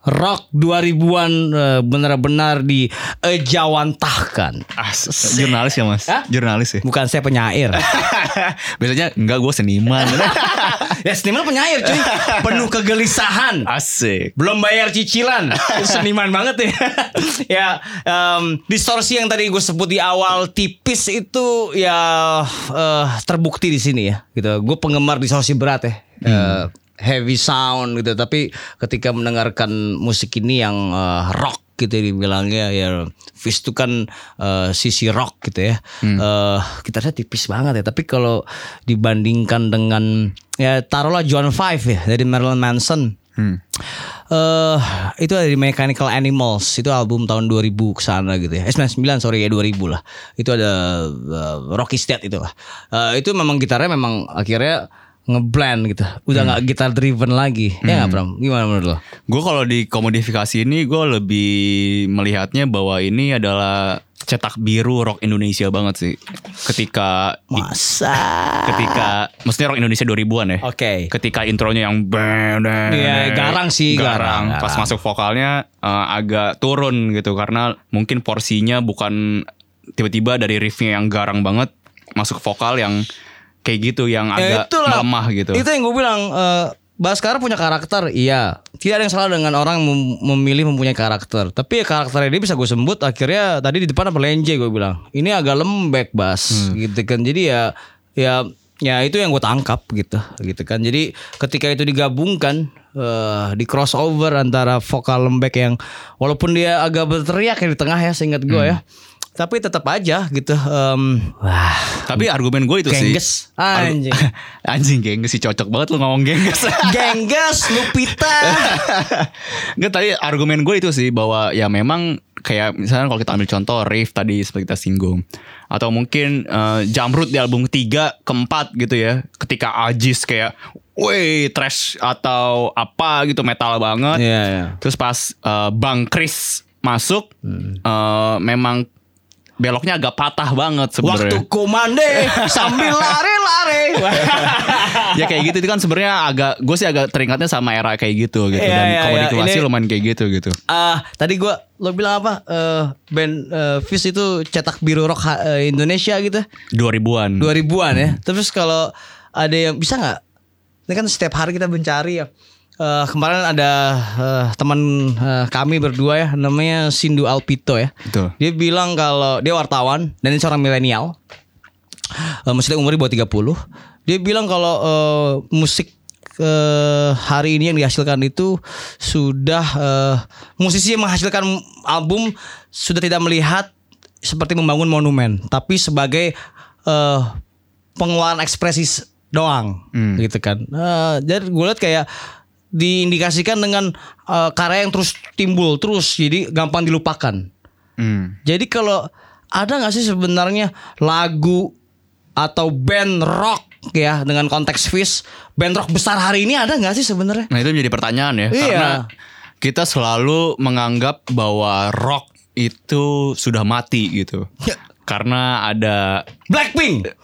rock dua ribuan benar-benar di ejawantahkan. Ah, jurnalis ya mas? Hah? Jurnalis ya? Bukan, saya penyair. Biasanya enggak, gue seniman. Ya seniman penyair cuy. Penuh kegelisahan. Asik. Belum bayar cicilan. Seniman banget ya. Ya um, distorsi yang tadi gue sebut di awal tipis itu ya uh, terbukti di sini ya. Gitu. Gue penggemar distorsi berat ya. Hmm. Uh, heavy sound gitu, tapi ketika mendengarkan musik ini yang uh, rock gitu dibilangnya ya, Fizz itu kan uh, sisi rock gitu ya. Hmm. Uh, kita lihat tipis banget ya, tapi kalau dibandingkan dengan ya taruhlah John Five ya dari Marilyn Manson. Hmm. Uh, itu dari Mechanical Animals, itu album tahun dua ribu kesana gitu ya. Eh sembilan puluh sembilan sorry ya dua ribu lah. Itu ada uh, Rocky State itu lah. Uh, itu memang gitarnya memang akhirnya ngeblend gitu, udah nggak hmm. gitar driven lagi, hmm. ya nggak Pram? Gimana menurut lo? Gue kalau di komodifikasi ini gue lebih melihatnya bahwa ini adalah cetak biru rock Indonesia banget sih. Ketika masa ketika maksudnya rock Indonesia dua ribuan ya. Oke. Okay. Ketika intronya yang ya, garang sih, garang. garang. Pas garang. Masuk vokalnya uh, agak turun gitu karena mungkin porsinya bukan tiba-tiba dari riffnya yang garang banget masuk vokal yang kayak gitu yang agak ya itulah, melemah gitu. Itu yang gue bilang uh, Baskara punya karakter. Iya. Tidak ada yang salah dengan orang mem- memilih mempunyai karakter. Tapi ya karakternya dia bisa gue sembut. Akhirnya tadi di depan apa lenje gue bilang ini agak lembek Bas hmm. gitu kan. Jadi ya ya ya itu yang gue tangkap gitu gitu kan. Jadi ketika itu digabungkan uh, di crossover antara vokal lembek yang walaupun dia agak berteriak ya di tengah ya seingat gue hmm. ya. Tapi tetap aja gitu. Um, Wah. Tapi argumen gue itu gengges. Sih. Anjing. Anjing gengges sih, cocok banget lu ngomong gengges. Gengges, Lupita. Enggak, tadi argumen gue itu sih bahwa ya memang kayak misalnya kalau kita ambil contoh riff tadi seperti kita singgung. Atau mungkin uh, Jamrut di album ketiga, keempat gitu ya. Ketika Ajis kayak woi trash atau apa gitu metal banget. Yeah, yeah. Terus pas uh, Bang Chris masuk hmm. uh, memang beloknya agak patah banget sebenarnya. Waktu komande sambil lari-lari. Ya kayak gitu itu kan sebenarnya agak gue sih agak teringatnya sama era kayak gitu gitu yeah, dan yeah, komodifikasi yeah. lumayan kayak gitu gitu. Ah uh, tadi gue lo bilang apa uh, band uh, Fizz itu cetak biru rock uh, Indonesia gitu. dua ribuan. dua ribuan ya. Hmm. Terus kalau ada yang bisa nggak? Ini kan setiap hari kita mencari ya. Uh, kemarin ada uh, teman uh, kami berdua ya, namanya Sindu Alpito ya. Betul. Dia bilang kalau dia wartawan dan dia seorang milenial, uh, maksudnya umurnya buat tiga puluh. Dia bilang kalau uh, musik uh, hari ini yang dihasilkan itu sudah uh, musisi yang menghasilkan album sudah tidak melihat seperti membangun monumen, tapi sebagai uh, pengeluaran ekspresi doang, hmm. gitu kan. Uh, jadi gue lihat kayak diindikasikan dengan uh, karya yang terus timbul terus jadi gampang dilupakan. Hmm. Jadi kalau ada nggak sih sebenarnya lagu atau band rock ya dengan konteks Fizz, band rock besar hari ini ada nggak sih sebenarnya? Nah itu menjadi pertanyaan ya, iya. Karena kita selalu menganggap bahwa rock itu sudah mati gitu, ya. Karena ada Blackpink.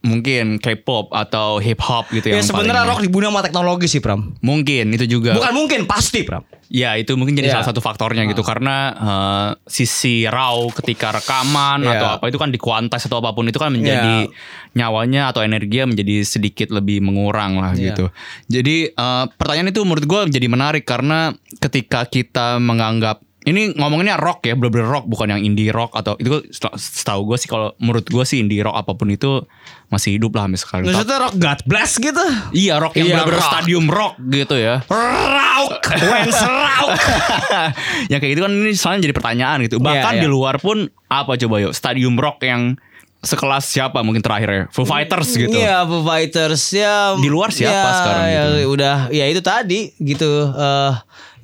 mungkin K-pop atau hip hop gitu ya. Ya sebenarnya rock dibunuh sama teknologi sih, Pram. Mungkin itu juga. Bukan mungkin, pasti, Pram. Ya itu mungkin jadi yeah. salah satu faktornya nah. gitu, karena uh, sisi raw ketika rekaman yeah. atau apa itu kan dikuantas atau apapun itu kan menjadi yeah. nyawanya atau energi menjadi sedikit lebih mengurang lah yeah. gitu. Jadi uh, pertanyaan itu menurut gue jadi menarik karena ketika kita menganggap ini ngomonginnya rock ya, bener-bener rock, bukan yang indie rock atau itu. Setahu gue sih, kalau menurut gue sih indie rock apapun itu masih hidup lah sampai sekarang. Maksudnya rock God bless gitu? Iya, rock yang iya, bener-bener rock. Stadium rock gitu ya. Rock, wens rock. Yang kayak gitu kan ini soalnya jadi pertanyaan gitu. Bahkan yeah, yeah. di luar pun apa coba yuk, stadium rock yang sekelas siapa mungkin terakhirnya Foo Fighters gitu. Iya, Foo Fighters ya. Di luar siapa ya, sekarang ya, gitu. Udah ya itu tadi gitu. Uh,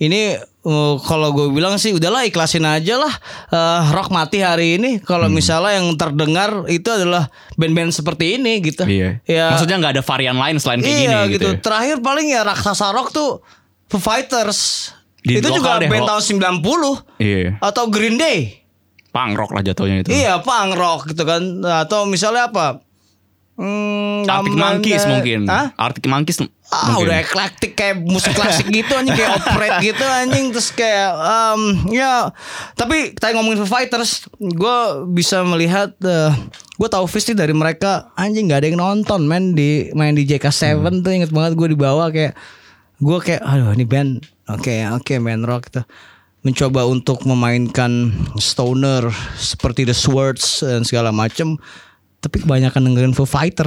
ini uh, kalau gue bilang sih udahlah ikhlasin aja lah. Uh, rock mati hari ini. Kalau hmm. misalnya yang terdengar itu adalah band-band seperti ini gitu. Iya. Ya, maksudnya nggak ada varian lain selain kayak iya, gini gitu. Iya gitu. Terakhir paling ya raksasa rock tuh Foo Fighters. Di itu juga deh, band tahun sembilan puluh. Iya. Atau Green Day. Punk rock lah jatuhnya itu. Iya, punk rock gitu kan. Atau misalnya apa? Hmm, Arctic Monkeys mungkin. Hah? Arctic Monkeys. Ah, mungkin. Udah eklektik kayak musik klasik gitu anjing, kayak operet gitu anjing, terus kayak um, ya. Tapi kita ngomongin Foo Fighters, gue bisa melihat uh, gue tahu Fizz nih dari mereka anjing nggak ada yang nonton men di main di J K tujuh hmm. tuh inget banget gue di bawah kayak gue kayak aduh ini band oke okay, oke okay, band rock gitu. Mencoba untuk memainkan stoner seperti The Swords dan segala macem, tapi kebanyakan dengerin Foo Fighter.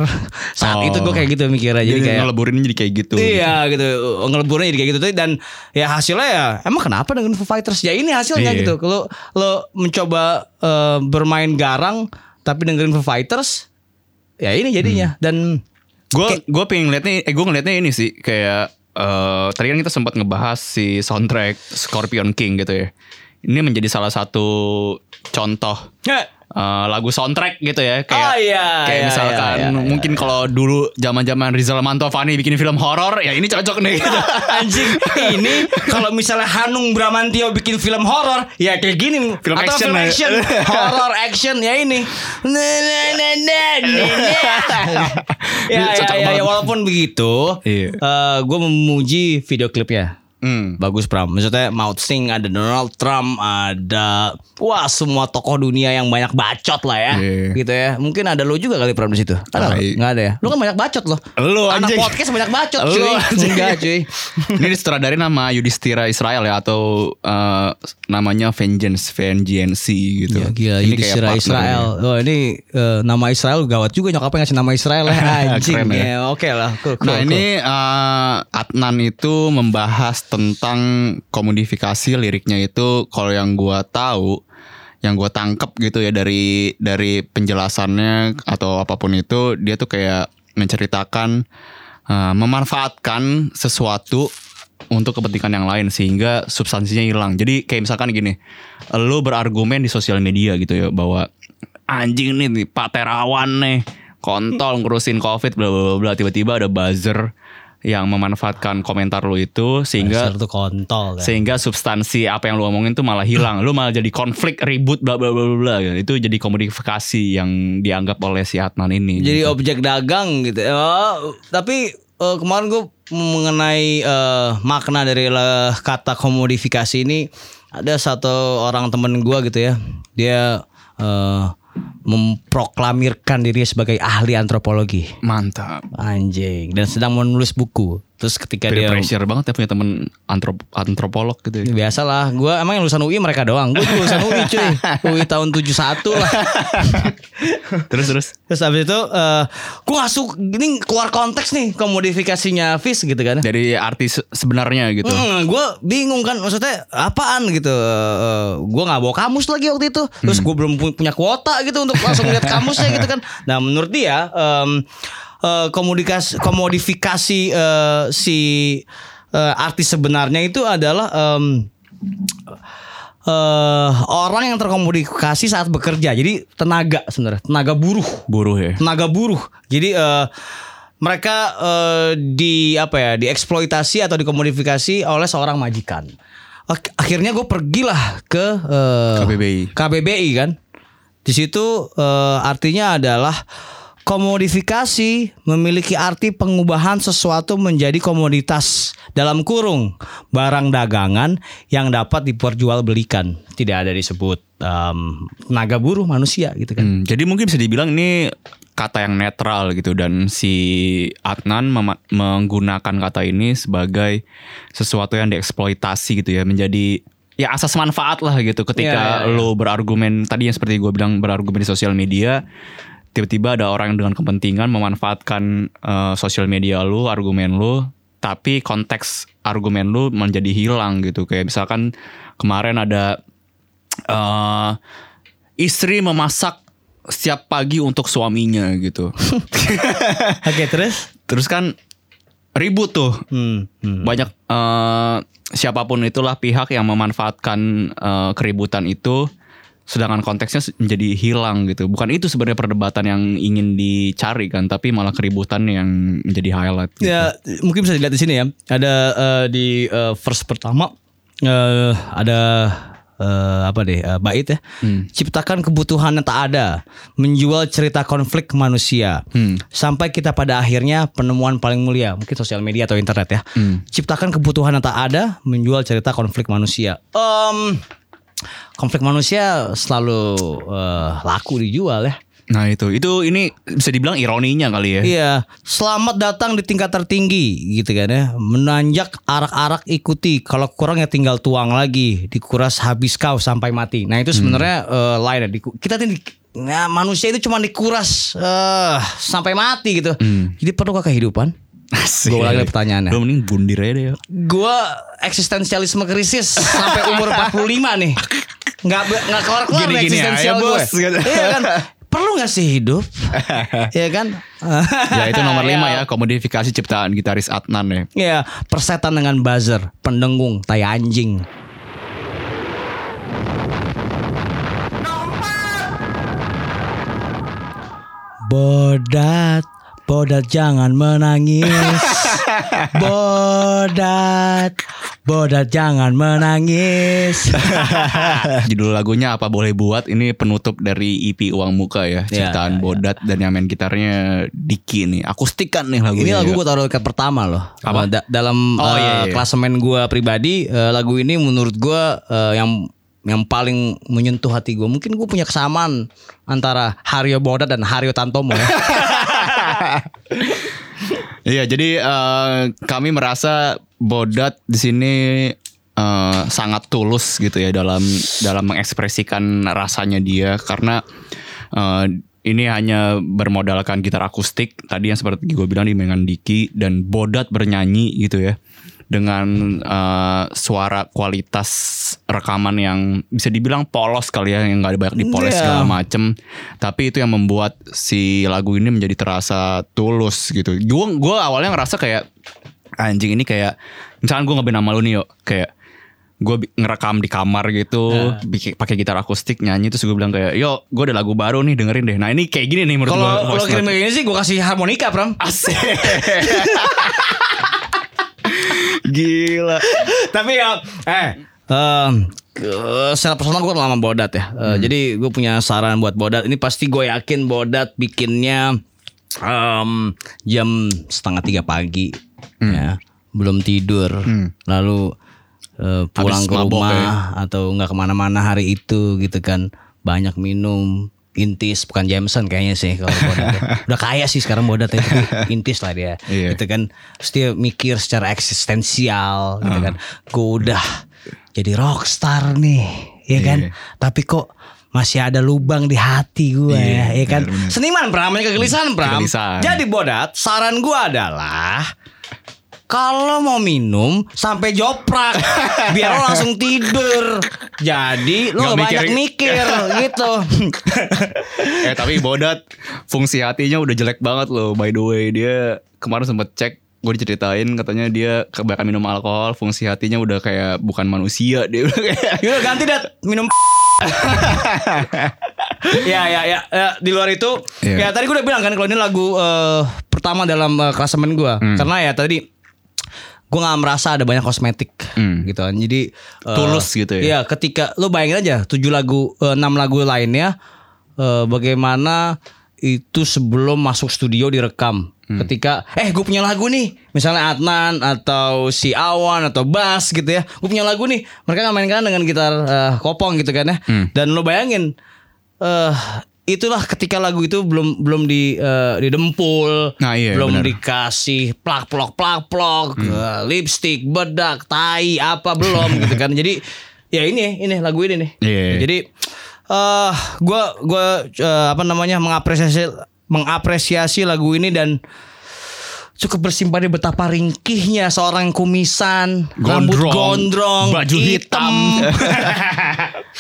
Saat oh. itu gue kayak gitu mikirnya, jadi, jadi kayak ngeleburinnya jadi kayak gitu. Iya gitu, ngeleburinnya jadi kayak gitu. Dan ya hasilnya ya emang kenapa dengerin Foo Fighters? Ya ini hasilnya yeah. gitu. Kalau lo mencoba uh, bermain garang tapi dengerin Foo Fighters, ya ini jadinya. Hmm. Dan gue gue pengen liatnya, eh gue ngeliatnya ini sih kayak. Uh, tadi kan kita sempat ngebahas si soundtrack Scorpion King gitu ya. Ini menjadi salah satu contoh uh, lagu soundtrack gitu ya. Kayak, oh, iya, kayak iya, misalkan iya, iya, mungkin iya, kalau iya. dulu zaman-zaman Rizal Mantovani bikin film horor, ya ini cocok nih gitu. Anjing, ini kalau misalnya Hanung Bramantyo bikin film horor, ya kayak gini. Film atau action, film action horor action ya ini. Ya, ya, ya, ya walaupun begitu, iya. uh, gue memuji video klipnya. Hmm. Bagus, Pram. Maksudnya Maud Singh, ada Donald Trump, ada wah semua tokoh dunia yang banyak bacot lah ya, yeah. gitu ya. Mungkin ada lo juga kali, Pram, di situ. Ada nggak ah, ada ya? Lo kan banyak bacot lo. Lo anak anjing. Podcast banyak bacot cuy. Enggak cuy. Ini disutradarai nama Yudistira Israel ya, atau uh, namanya Vengeance, V N G N C gitu. Ya, gila, ini Yudistira Israel. Oh ini uh, nama Israel gawat juga, nyokapnya ngasih nama Israel ya. Anjing. Keren, ya. Ya, oke okay lah. Cool, cool, nah cool. Ini uh, Atnan itu membahas tentang komodifikasi liriknya itu, kalau yang gue tahu, yang gue tangkep gitu ya dari dari penjelasannya atau apapun itu, dia tuh kayak menceritakan uh, memanfaatkan sesuatu untuk kepentingan yang lain sehingga substansinya hilang. Jadi kayak misalkan gini, lo berargumen di sosial media gitu ya bahwa anjing nih Pak Terawan nih kontol ngurusin COVID bla bla bla, tiba-tiba ada buzzer yang memanfaatkan komentar lu itu sehingga kontol, kan? Sehingga substansi apa yang lu omongin tuh malah hilang. Lu malah jadi konflik, ribut, bla bla bla bla gitu. Itu jadi komodifikasi yang dianggap oleh si Atman ini. Jadi gitu. Objek dagang gitu. Oh, tapi uh, kemarin gue mengenai uh, makna dari uh, kata komodifikasi ini, ada satu orang temen gue gitu ya. Dia uh, memproklamirkan diri sebagai ahli antropologi. Mantap. Anjing. Dan sedang menulis buku. Terus ketika Peer dia pressure banget ya punya temen antrop, antropolog gitu ya. Biasalah. Gue emang yang lulusan U I mereka doang. Gue lulusan U I cuy. U I tahun tujuh puluh satu lah. Terus terus Terus abis itu uh, gue masuk. Ini keluar konteks nih komodifikasinya Fizz gitu kan. Jadi artis sebenarnya gitu. hmm, Gue bingung kan, maksudnya apaan gitu. uh, Gue gak bawa kamus lagi waktu itu. Terus gue belum punya kuota gitu untuk langsung lihat kamusnya gitu kan. Nah menurut dia um, Uh, komodifikasi, komodifikasi uh, si uh, artis sebenarnya itu adalah um, uh, orang yang terkomodifikasi saat bekerja. Jadi tenaga sebenarnya, tenaga buruh. Buruh ya. Tenaga buruh. Jadi uh, mereka uh, di apa ya, dieksploitasi atau dikomodifikasi oleh seorang majikan. Akhirnya gue pergilah ke uh, K B B I. K B B I kan. Di situ uh, artinya adalah Komodifikasi memiliki arti pengubahan sesuatu menjadi komoditas dalam kurung barang dagangan yang dapat diperjualbelikan. Tidak ada disebut um, tenaga buruh manusia gitu kan. Hmm, jadi mungkin bisa dibilang ini kata yang netral gitu, dan si Atnan mem- menggunakan kata ini sebagai sesuatu yang dieksploitasi gitu ya, menjadi ya asas manfaat lah gitu. Ketika yeah, yeah, yeah. lo berargumen tadi yang seperti gue bilang, berargumen di sosial media, tiba-tiba ada orang dengan kepentingan memanfaatkan uh, sosial media lu, argumen lu, tapi konteks argumen lu menjadi hilang gitu. Kayak misalkan kemarin ada uh, istri memasak setiap pagi untuk suaminya gitu. Oke, okay, terus? Terus kan ribut tuh. Hmm, hmm. Banyak uh, siapapun itulah pihak yang memanfaatkan uh, keributan itu. Sedangkan konteksnya menjadi hilang gitu. Bukan itu sebenarnya perdebatan yang ingin dicari kan, tapi malah keributan yang menjadi highlight gitu. Ya, mungkin bisa dilihat di sini ya. Ada uh, di uh, verse pertama uh, ada uh, apa deh uh, bait ya. Hmm. Ciptakan kebutuhan yang tak ada, menjual cerita konflik manusia. Hmm. Sampai kita pada akhirnya penemuan paling mulia, mungkin sosial media atau internet ya. Hmm. Ciptakan kebutuhan yang tak ada, menjual cerita konflik manusia. Um, Konflik manusia selalu uh, laku dijual ya. Nah itu, itu ini bisa dibilang ironinya kali ya. Iya, selamat datang di tingkat tertinggi gitu kan ya. Menanjak arak-arak ikuti, kalau kurang ya tinggal tuang lagi, dikuras habis kau sampai mati. Nah itu sebenarnya hmm. uh, lain ya. Kita ini nah, manusia itu cuma dikuras uh, sampai mati gitu. Hmm. Jadi perlukah kehidupan? Gue lagi pertanyaannya. Gue mending bundir aja deh. Gue eksistensialisme krisis sampai umur empat puluh lima nih. Gak, gak kelar-kelar nih eksistensial ya, gue ya, iya kan. Perlu gak sih hidup? Iya kan. Ya itu nomor lima ya, komodifikasi ciptaan gitaris Atnan ya. Iya, persetan dengan buzzer, pendengung, tai anjing. Bodat, Bodat jangan menangis. Bodat, Bodat jangan menangis. Judul lagunya Apa Boleh Buat. Ini penutup dari E P Uang Muka ya, ciptaan ya, ya, Bodat ya. Dan yang main gitarnya Dicky nih. Akustikan nih lagunya. Ini lagu gue taruh dekat pertama loh. Apa? Da- dalam oh, uh, iya, iya. klasemen gue pribadi, uh, lagu ini menurut gue uh, yang yang paling menyentuh hati gue. Mungkin gue punya kesamaan antara Rio Bodat dan Rio Tantomo ya. Iya, jadi uh, kami merasa Bodat di sini uh, sangat tulus gitu ya dalam dalam mengekspresikan rasanya dia, karena uh, ini hanya bermodalkan gitar akustik tadi yang seperti gue bilang dimainkan Dicky, dan Bodat bernyanyi gitu ya dengan uh, suara kualitas rekaman yang bisa dibilang polos kali ya, yang gak banyak dipoles yeah. segala macem, tapi itu yang membuat si lagu ini menjadi terasa tulus gitu. Gue awalnya ngerasa kayak anjing ini kayak misalkan gue ngeband sama lu nih, yuk kayak gue ngerekam di kamar gitu uh. pakai gitar akustik nyanyi, terus gue bilang kayak yo gue ada lagu baru nih dengerin deh. Nah ini kayak gini nih menurut gue. Kalau kirim kayak gini sih gue kasih harmonika, Pram. Asik. Gila. Tapi ya eh um, secara personal gue lama Bodat ya. Uh, hmm. Jadi gue punya saran buat Bodat. Ini pasti gue yakin Bodat bikinnya um, jam setengah tiga pagi hmm. ya, belum tidur, hmm. lalu uh, pulang habis ke rumah ya, atau nggak kemana-mana hari itu gitu kan, banyak minum. Intis, bukan Jameson kayaknya sih kalau Bodat ya. Udah kaya sih sekarang Bodat ya. Intis lah dia yeah. gitu kan. Terus dia mikir secara eksistensial gitu uh. kan. Gue udah jadi rockstar nih ya yeah. kan, tapi kok masih ada lubang di hati gue yeah. ya, ya kan. Bener, bener. Seniman Pram, kegelisahan Pram. Kegelisahan. Jadi Bodat, saran gue adalah kalau mau minum sampai joprak biar lo langsung tidur. Jadi lo gak banyak mikir gitu. Eh tapi Bodat fungsi hatinya udah jelek banget loh. By the way, dia kemarin sempet cek, gue diceritain katanya dia kebanyakan minum alkohol, fungsi hatinya udah kayak bukan manusia dia. Yaudah ganti Dat, minum. ya, ya ya ya di luar itu yeah. ya tadi gue udah bilang kan kalau ini lagu uh, pertama dalam uh, klasemen gue hmm. karena ya tadi gue nggak merasa ada banyak kosmetik hmm. gitu kan, jadi tulus uh, gitu ya. Iya, ketika lo bayangin aja tujuh lagu enam uh, lagu lainnya, uh, bagaimana itu sebelum masuk studio direkam. Hmm. Ketika eh gue punya lagu nih, misalnya Atnan atau si Awan atau Bas gitu ya, gue punya lagu nih, mereka mainkan dengan gitar uh, kopong gitu kan ya. Hmm. Dan lo bayangin uh, itulah ketika lagu itu belum belum di uh, didempul, nah, iya, belum bener. Dikasih plak plok plak plok, hmm. uh, lipstick, bedak, tai apa belum gitu kan. Jadi ya ini ini lagu ini nih. Yeah. Jadi uh, gue gue uh, apa namanya mengapresiasi mengapresiasi lagu ini dan cukup bersimpati betapa ringkihnya seorang kumisan, gondrong, rambut gondrong, baju hitam.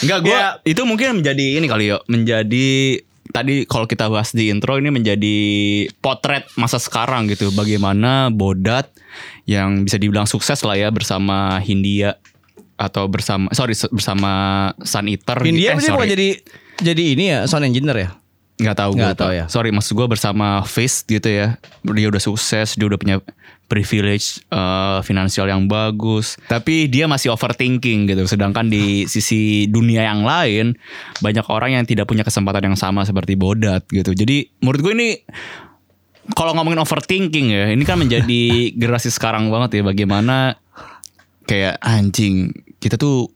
Enggak, gue ya. Itu mungkin menjadi ini kali ya, menjadi tadi kalau kita bahas di intro ini menjadi potret masa sekarang gitu. Bagaimana Bodat yang bisa dibilang sukses lah ya bersama Hindia atau bersama sorry bersama Sun Eater. Hindia eh, bukan jadi jadi ini ya sound engineer ya. Nggak tahu gue tahu ya. Sorry, maksud gue bersama Fizz gitu ya. Dia udah sukses, dia udah punya privilege uh, finansial yang bagus. Tapi dia masih overthinking gitu. Sedangkan di sisi dunia yang lain banyak orang yang tidak punya kesempatan yang sama seperti Bodat gitu. Jadi menurut gue ini kalau ngomongin overthinking ya, ini kan menjadi generasi sekarang banget ya. Bagaimana kayak anjing kita tuh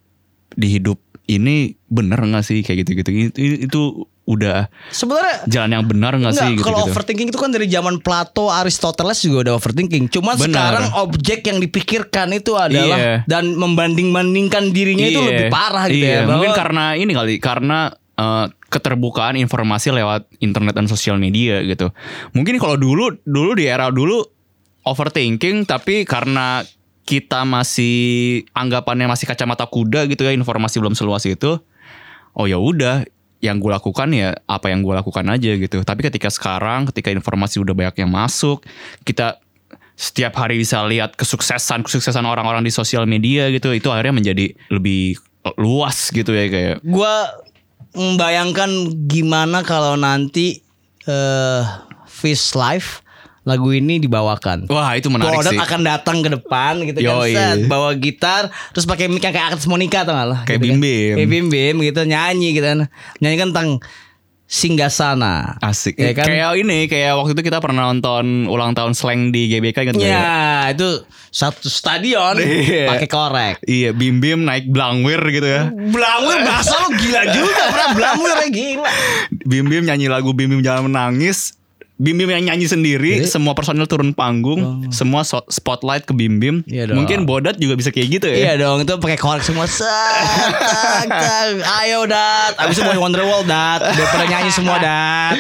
di hidup ini bener nggak sih kayak gitu-gitu itu, itu udah sebenarnya jalan yang benar nggak sih? Gitu, kalau gitu. Overthinking itu kan dari zaman Plato, Aristoteles juga ada overthinking. Cuman bener. Sekarang objek yang dipikirkan itu adalah yeah. dan membanding-bandingkan dirinya yeah. itu lebih parah gitu yeah. ya. Bahwa, mungkin karena ini kali, karena uh, keterbukaan informasi lewat internet dan sosial media gitu. Mungkin kalau dulu dulu di era dulu overthinking, tapi karena kita masih anggapannya masih kacamata kuda gitu ya, informasi belum seluas itu. Oh ya udah. Yang gue lakukan ya apa yang gue lakukan aja gitu. Tapi ketika sekarang, ketika informasi udah banyak yang masuk, kita setiap hari bisa lihat kesuksesan kesuksesan orang-orang di sosial media gitu. Itu akhirnya menjadi lebih luas gitu ya kayak. Gue membayangkan gimana kalau nanti uh, Fizz Live lagu ini dibawakan. Wah itu menarik Bodat sih. Bodat akan datang ke depan gitu yo, kan. Set, bawa gitar. Terus pakai mic yang kayak artis Monica atau gak lah. Kayak gitu, Bim-Bim. Kan? Kayak Bim-Bim gitu. Nyanyi gitu kan. Nyanyi kan tentang Singgasana. Asik. Ya, kan? Kayak ini. Kayak waktu itu kita pernah nonton ulang tahun Slang di G B K gitu. Ya, ya? Itu satu stadion. Pakai korek. Iya Bim-Bim naik blangwir gitu ya. Blangwir bahasa lu gila juga. Pernah blangwirnya gila. Bim-Bim nyanyi lagu Bim-Bim Jangan Menangis. Bim-Bim yang nyanyi sendiri, jadi, semua personil turun panggung, oh. semua spotlight ke Bim-Bim. Iya mungkin Bodat juga bisa kayak gitu ya. Iya dong, itu pakai korek semua. Ayo Dat, abis itu Wonderwall Dat, udah pernah nyanyi semua Dat.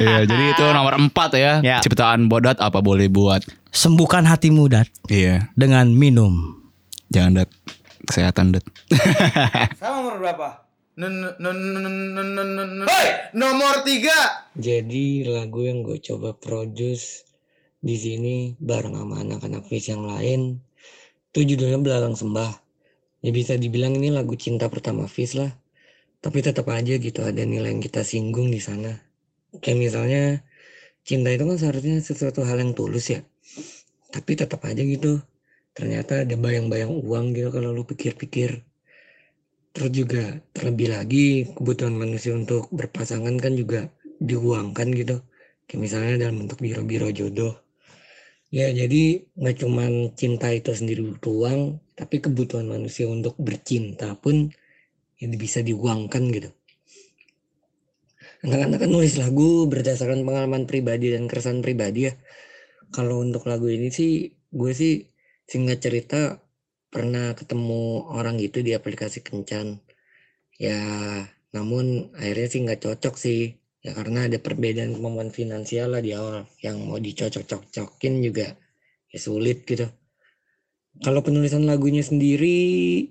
Iya, jadi itu nomor empat ya. ya. Ciptaan Bodat apa boleh buat. Sembuhkan hatimu Dat. Iya. Dengan minum. Jangan Dat, kesehatan Dat. Sama nomor berapa? Hey, nomor tiga. Jadi lagu yang gue coba produce di sini bareng sama anak-anak Fizz yang lain, itu judulnya Belalang Sembah. Ya bisa dibilang ini lagu cinta pertama Fizz lah. Tapi tetap aja gitu ada nilai yang kita singgung di sana. Kayak misalnya cinta itu kan seharusnya sesuatu hal yang tulus ya. Tapi tetap aja gitu. Ternyata ada bayang-bayang uang gitu kalau lu pikir-pikir. Terus juga terlebih lagi kebutuhan manusia untuk berpasangan kan juga diuangkan gitu. Kayak misalnya dalam bentuk biro-biro jodoh. Ya jadi gak cuman cinta itu sendiri butuh uang. Tapi kebutuhan manusia untuk bercinta pun ya bisa diuangkan gitu. Anak-anak kan nulis lagu berdasarkan pengalaman pribadi dan keresahan pribadi ya. Kalau untuk lagu ini sih gue sih singkat cerita pernah ketemu orang gitu di aplikasi kencan ya, namun akhirnya sih nggak cocok sih ya, karena ada perbedaan kemampuan finansial lah di awal yang mau dicocok-cocokin juga ya sulit gitu. Kalau penulisan lagunya sendiri,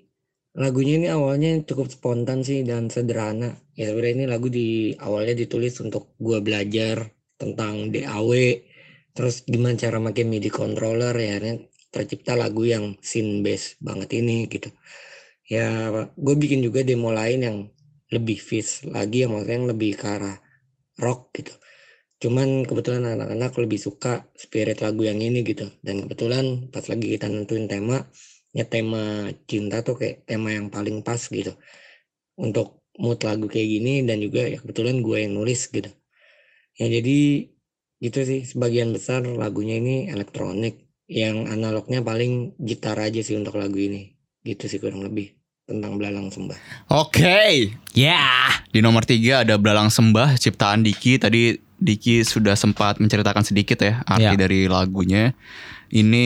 lagunya ini awalnya cukup spontan sih dan sederhana ya. Sebenarnya ini lagu di awalnya ditulis untuk gua belajar tentang D A W, terus gimana cara pakai M I D I controller ya, akhirnya tercipta lagu yang synth bass banget ini gitu. Ya gue bikin juga demo lain yang lebih Fizz lagi, yang maksudnya yang lebih ke arah rock gitu. Cuman kebetulan anak-anak lebih suka spirit lagu yang ini gitu. Dan kebetulan pas lagi kita nentuin tema, ya tema cinta tuh kayak tema yang paling pas gitu. Untuk mood lagu kayak gini dan juga ya kebetulan gue yang nulis gitu. Ya jadi gitu sih, sebagian besar lagunya ini elektronik. Yang analognya paling gitar aja sih untuk lagu ini. Gitu sih kurang lebih tentang Belalang Sembah. Oke, okay. Ya yeah. Di nomor tiga ada Belalang Sembah ciptaan Dicky. Tadi Dicky sudah sempat menceritakan sedikit ya arti yeah. dari lagunya. Ini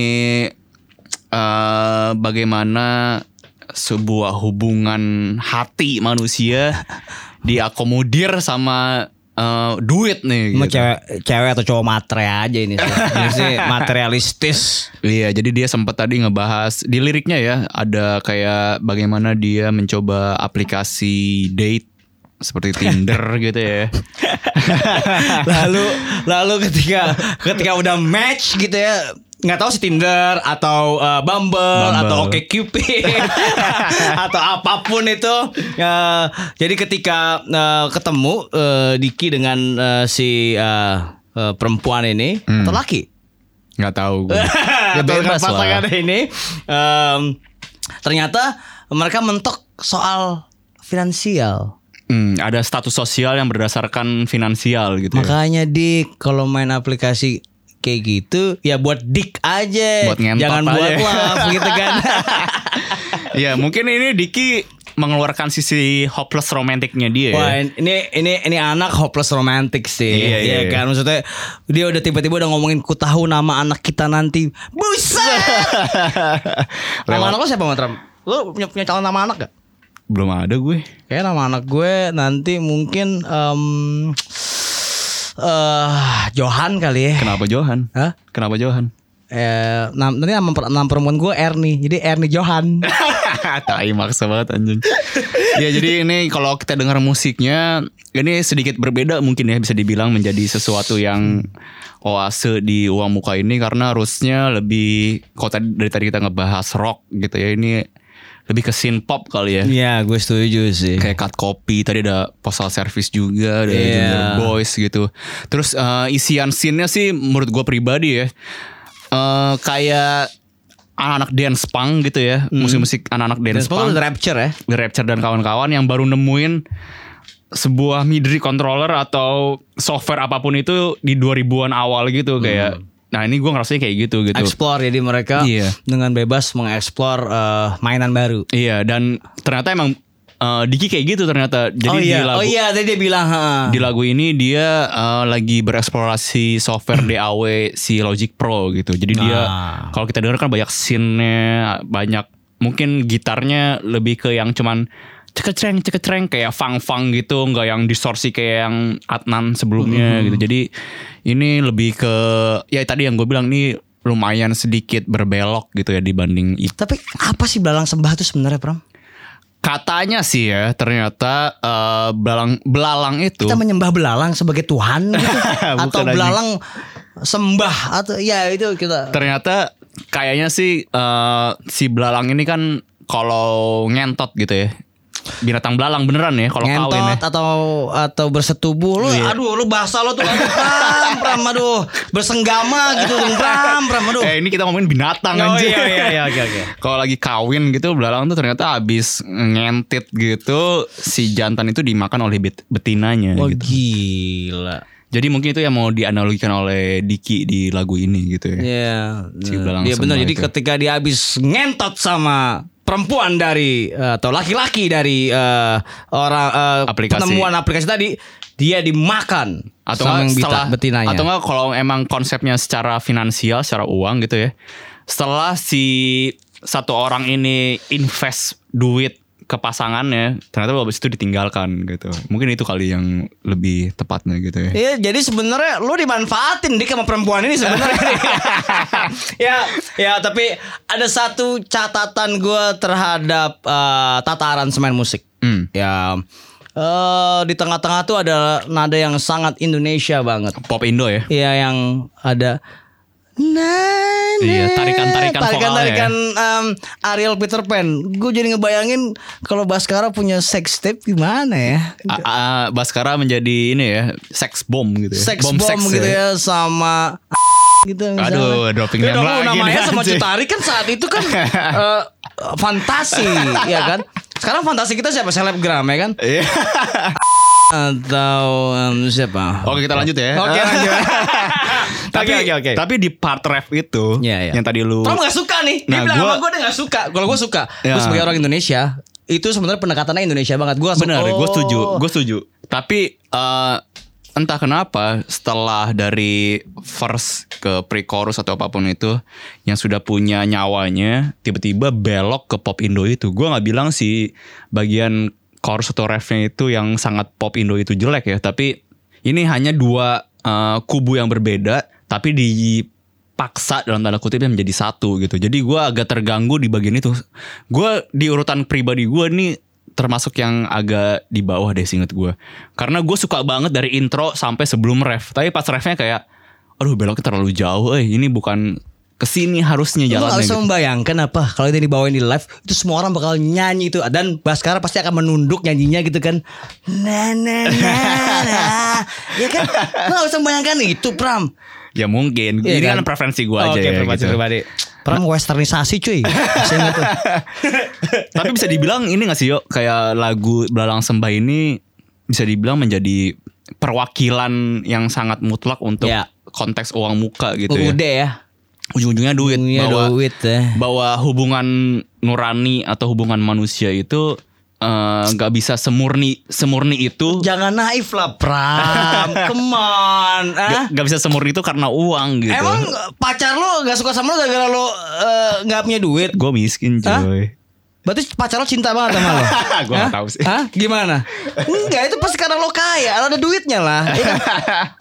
uh, bagaimana sebuah hubungan hati manusia diakomodir sama Uh, duit nih, gitu. Cewek, cewek atau cowok matre aja ini sih. Ini sih materialistis. Iya, jadi dia sempat tadi ngebahas di liriknya ya, ada kayak bagaimana dia mencoba aplikasi date seperti Tinder gitu ya. Lalu lalu ketika ketika udah match gitu ya, nggak tahu si Tinder atau uh, Bumble, Bumble atau OkCupid atau apapun itu. Uh, jadi ketika uh, ketemu uh, Dicky dengan uh, si uh, uh, perempuan ini hmm. atau laki, nggak tahu. Ya bebas pasangan ini. Um, ternyata mereka mentok soal finansial. Hmm, ada status sosial yang berdasarkan finansial gitu. Makanya ya. Dik, kalau main aplikasi kayak gitu ya buat dik aja, buat jangan aja. Buat love gitu kan. Ya mungkin ini Dicky mengeluarkan sisi hopeless romantiknya dia. Wah ya. ini ini ini anak hopeless romantik sih. Iya, iya, iya kan maksudnya dia udah tiba-tiba udah ngomongin ku tahu nama anak kita nanti. Buset. Nama anak lo siapa Matram? Lo punya, punya calon nama anak gak? Belum ada gue. Kayak nama anak gue nanti mungkin. Um, Uh, Johan kali ya. Kenapa Johan? Hah? Kenapa Johan? Eh, nam, nanti nama, nama perempuan gue Ernie. Jadi Ernie Johan. Tai maksa banget anjing. Ya jadi ini kalau kita dengar musiknya, ini sedikit berbeda mungkin ya, bisa dibilang menjadi sesuatu yang oase di Uang Muka ini. Karena harusnya lebih, kalau tadi, dari tadi kita ngebahas rock gitu ya, ini lebih ke synth pop kali ya. Iya gue setuju sih. Kayak Cut Copy, tadi ada Postal Service juga, ada yeah. Junior Boys gitu. Terus uh, isian scene-nya sih menurut gue pribadi ya uh, kayak anak-anak dance punk gitu ya. hmm. Musik-musik anak-anak dance, dance punk, The Rapture ya, The Rapture dan kawan-kawan yang baru nemuin sebuah midi controller atau software apapun itu di dua ribuan awal gitu. Kayak hmm. nah ini gue ngerasanya kayak gitu gitu. Explore, jadi mereka iya. dengan bebas mengeksplor uh, mainan baru. Iya, dan ternyata emang uh, Dicky kayak gitu ternyata. Jadi oh iya, di lagu, oh iya tadi dia bilang ha. Di lagu ini dia uh, lagi bereksplorasi software D A W si Logic Pro gitu. Jadi nah. dia kalau kita denger kan banyak scene-nya, banyak mungkin gitarnya lebih ke yang cuman cekecreng cekecreng kayak fang-fang gitu, nggak yang distorsi kayak yang Atnan sebelumnya mm-hmm. gitu. Jadi ini lebih ke ya tadi yang gue bilang ini lumayan sedikit berbelok gitu ya dibanding itu. Tapi apa sih Belalang Sembah itu sebenarnya Pram? Katanya sih ya ternyata uh, belalang belalang itu kita menyembah belalang sebagai Tuhan gitu? Atau belalang sembah atau ya itu kita. Ternyata kayaknya sih uh, si belalang ini kan kalau ngentot gitu ya. Binatang belalang beneran ya kalau kawin ya. atau atau bersetubuh lu yeah. aduh lu bahasa lu tuh aduh pram, pram aduh bersenggama gitu pram pram aduh. Eh ini kita ngomongin binatang oh, anjir. Iya iya iya oke okay, oke. Okay. Kalau lagi kawin gitu belalang tuh ternyata abis ngentit gitu si jantan itu dimakan oleh bet- betinanya oh, gitu. Gila. Jadi mungkin itu yang mau dianalogikan oleh Dicky di lagu ini gitu ya. Iya. Yeah, si iya benar. Jadi itu. Ketika dia abis ngentot sama perempuan dari atau laki-laki dari uh, orang uh, aplikasi. Penemuan aplikasi tadi dia dimakan atau setelah betinanya. Atau enggak kalau emang konsepnya secara finansial, secara uang gitu ya. Setelah si satu orang ini invest duit ke pasangannya, ternyata abis itu ditinggalkan gitu. Mungkin itu kali yang lebih tepatnya gitu ya. Iya, jadi sebenarnya lu dimanfaatin Dik sama perempuan ini sebenarnya. Ya, ya tapi ada satu catatan gue terhadap uh, tataran semen musik. Hmm. Ya, uh, di tengah-tengah tuh ada nada yang sangat Indonesia banget. Pop Indo ya. Iya, yang ada Nah, iya, tarikan-tarikan tarikan-tarikan um, Ariel Peter Pan. Gue jadi ngebayangin kalau Baskara punya sex tape gimana ya? A- A- Baskara menjadi ini ya, sex bomb gitu ya. Sex bomb, bomb gitu ya, ya sama gitu misalnya. Aduh, dropping name lagi. Namanya sama Cutari kan saat itu kan uh, fantasi ya kan. Sekarang fantasi kita siapa? Selebgram ya kan? atau um, siapa? Oke, kita lanjut ya. Oke, lanjut. Tapi okay, okay, okay. tapi di part ref itu yeah, yeah. yang tadi lu Tom gak suka nih. Dia nah, bilang gua, sama gue dia gak suka. Kalau gue suka, yeah. gue sebagai orang Indonesia, itu sebenarnya pendekatannya Indonesia banget. Gue benar, oh. gue setuju, gue setuju. Tapi uh, entah kenapa setelah dari verse ke pre-chorus atau apapun itu yang sudah punya nyawanya tiba-tiba belok ke pop Indo itu. Gue nggak bilang si bagian chorus atau refnya itu yang sangat pop Indo itu jelek ya. Tapi ini hanya dua uh, kubu yang berbeda. Tapi dipaksa dalam tanda kutipnya menjadi satu gitu. Jadi gue agak terganggu di bagian itu. Gue di urutan pribadi gue nih termasuk yang agak di bawah deh seinget gue. Karena gue suka banget dari intro sampai sebelum ref. Tapi pas refnya kayak, aduh beloknya terlalu jauh. Eh ini bukan kesini harusnya jalannya. Lu gak usah gitu. Membayangkan apa kalau itu dibawain di live itu semua orang bakal nyanyi itu. Dan Baskara pasti akan menunduk nyanyinya gitu kan. Nah nah nah nah. Ya kan. Lu gak usah membayangkan itu Pram. Ya mungkin iya, ini kan, kan preferensi gue oh, aja okay, ya gitu. Pram westernisasi cuy. Tapi bisa dibilang ini gak sih Yo, kayak lagu Belalang Sembah ini bisa dibilang menjadi perwakilan yang sangat mutlak untuk ya. Konteks uang muka gitu. Udah ya, ya. Ujung-ujungnya duit. Ujungnya bahwa, duit eh. bahwa hubungan nurani atau hubungan manusia itu nggak uh, bisa semurni semurni itu. Jangan naif lah Pram. Come on. Nggak eh? bisa semurni itu karena uang gitu. Emang pacar lo nggak suka sama lo gara-gara lo nggak uh, punya duit? Gue miskin coy. Hah? Berarti pacar lo cinta banget sama lo? Gue nggak tahu sih. Hah? Gimana? Enggak, itu pas sekarang lo kaya, lo ada duitnya lah. Ya kan?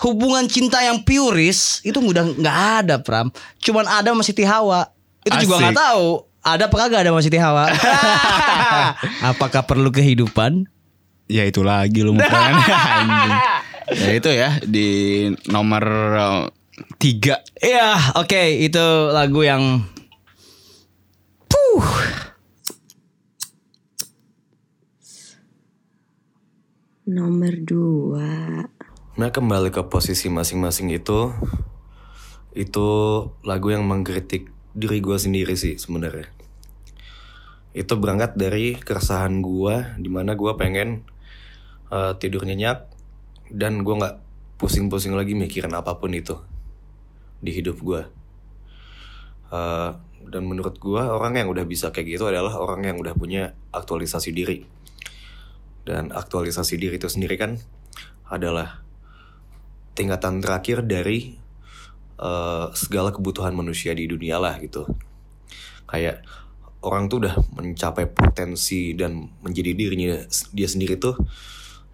Hubungan cinta yang puris itu udah nggak ada Pram. Cuman ada sama Siti Hawa. Itu Asik. Juga nggak tahu. Ada apa kagak ada Mas Siti Hawa? Apakah perlu kehidupan? Ya itu lagi lu mukanya anjing. Ya itu ya di nomor tiga. Iya oke okay, itu lagu yang Puh. Nomor dua. Nah kembali ke posisi masing-masing itu. Itu lagu yang mengkritik diri gue sendiri sih sebenarnya. Itu berangkat dari keresahan gue, dimana gue pengen uh, tidur nyenyak dan gue gak pusing-pusing lagi mikirin apapun itu di hidup gue. uh, Dan menurut gue orang yang udah bisa kayak gitu adalah orang yang udah punya aktualisasi diri. Dan aktualisasi diri itu sendiri kan adalah tingkatan terakhir dari Uh, segala kebutuhan manusia di dunia lah gitu. Kayak orang tuh udah mencapai potensi dan menjadi dirinya dia sendiri tuh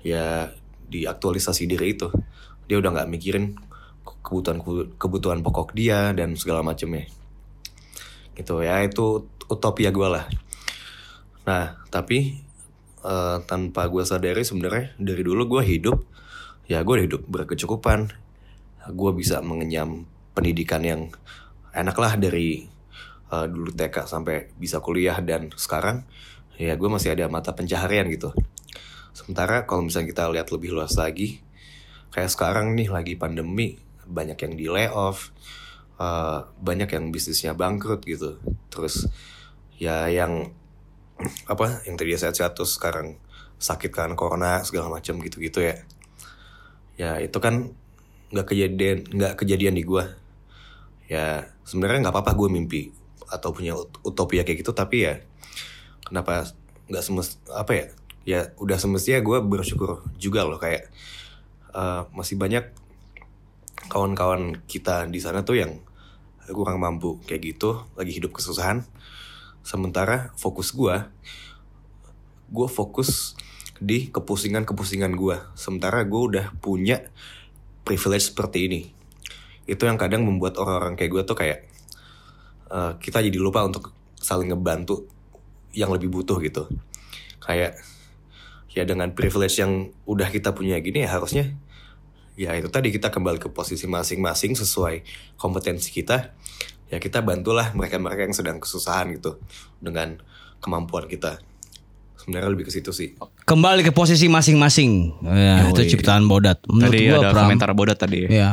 ya di aktualisasi diri itu. Dia udah gak mikirin kebutuhan kebutuhan pokok dia dan segala macamnya gitu ya. Itu utopia gue lah. Nah tapi uh, tanpa gue sadari sebenarnya dari dulu gue hidup ya gue hidup berkecukupan. Gue bisa mengenyam pendidikan yang enak lah dari uh, dulu T K sampai bisa kuliah dan sekarang ya gue masih ada mata pencaharian gitu. Sementara kalau misalnya kita lihat lebih luas lagi, kayak sekarang nih lagi pandemi, banyak yang di layoff, uh, banyak yang bisnisnya bangkrut gitu. Terus ya yang apa yang tadi sehat-sehat terus sekarang sakit karena corona segala macam gitu-gitu ya. Ya itu kan nggak kejadian nggak kejadian di gue ya. Sebenarnya nggak apa-apa gue mimpi atau punya utopia kayak gitu, tapi ya kenapa nggak semest apa ya ya udah semestinya gue bersyukur juga loh. Kayak uh, masih banyak kawan-kawan kita di sana tuh yang kurang mampu kayak gitu, lagi hidup kesusahan. Sementara fokus gue gue fokus di kepusingan-kepusingan gue, sementara gue udah punya privilege seperti ini. Itu yang kadang membuat orang-orang kayak gue tuh kayak uh, kita jadi lupa untuk saling ngebantu yang lebih butuh gitu. Kayak ya dengan privilege yang udah kita punya gini ya harusnya ya itu tadi kita kembali ke posisi masing-masing sesuai kompetensi kita. Ya kita bantulah mereka-mereka yang sedang kesusahan gitu dengan kemampuan kita. Sebenarnya lebih ke situ sih. Kembali ke posisi masing-masing. Ya, oh, itu ciptaan Bodat. Menurut tadi gua, ada Pram, komentar Bodat tadi ya. Ya.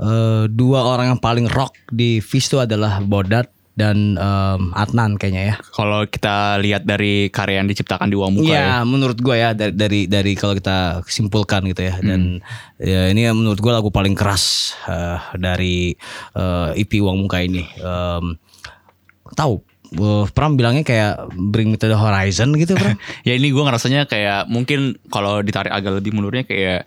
E, dua orang yang paling rock di Fizz itu adalah Bodat dan um, Atnan kayaknya ya. Kalau kita lihat dari karya yang diciptakan di Uang Muka ya, ya. menurut gue ya dari dari, dari kalau kita simpulkan gitu ya. Dan hmm. ya, ini menurut gue lagu paling keras uh, dari uh, E P Uang Muka ini. Um, tahu? Uh, Pram bilangnya kayak bring me to the horizon gitu, Pram. Ya ini gue ngerasanya kayak mungkin kalau ditarik agak lebih mundurnya kayak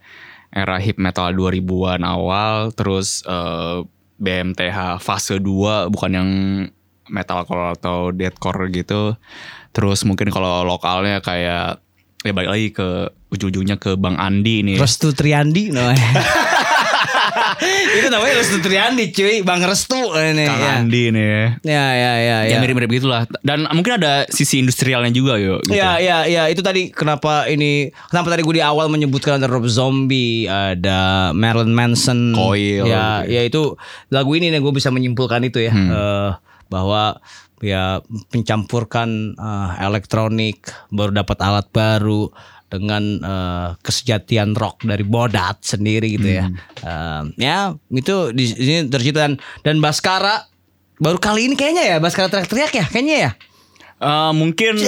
era hip metal dua ribuan awal, terus uh, B M T H fase dua, bukan yang metalcore atau deathcore gitu. Terus mungkin kalau lokalnya kayak ya balik lagi ke ujung-ujungnya ke Bang Andi nih. Restu Triandi namanya. Itu namanya Restu Triandi cuy, Bang Restu ini. Kang ya. Andi nih ya. Ya ya ya. Ya, ya. Mirip-mirip gitulah. Dan mungkin ada sisi industrialnya juga yuk. Gitu. Ya ya ya. Itu tadi kenapa ini kenapa tadi gue di awal menyebutkan ada Rob Zombie, ada Marilyn Manson, Koil. Ya gitu. Ya itu lagu ini nih gue bisa menyimpulkan itu ya hmm. uh, bahwa ya mencampurkan uh, elektronik, baru dapat alat baru. Dengan uh, kesejatian rock dari Bodat sendiri gitu ya. Hmm. Uh, ya itu di sini tercipta dan, dan Baskara baru kali ini kayaknya ya Baskara teriak-teriak ya kayaknya ya. Uh, mungkin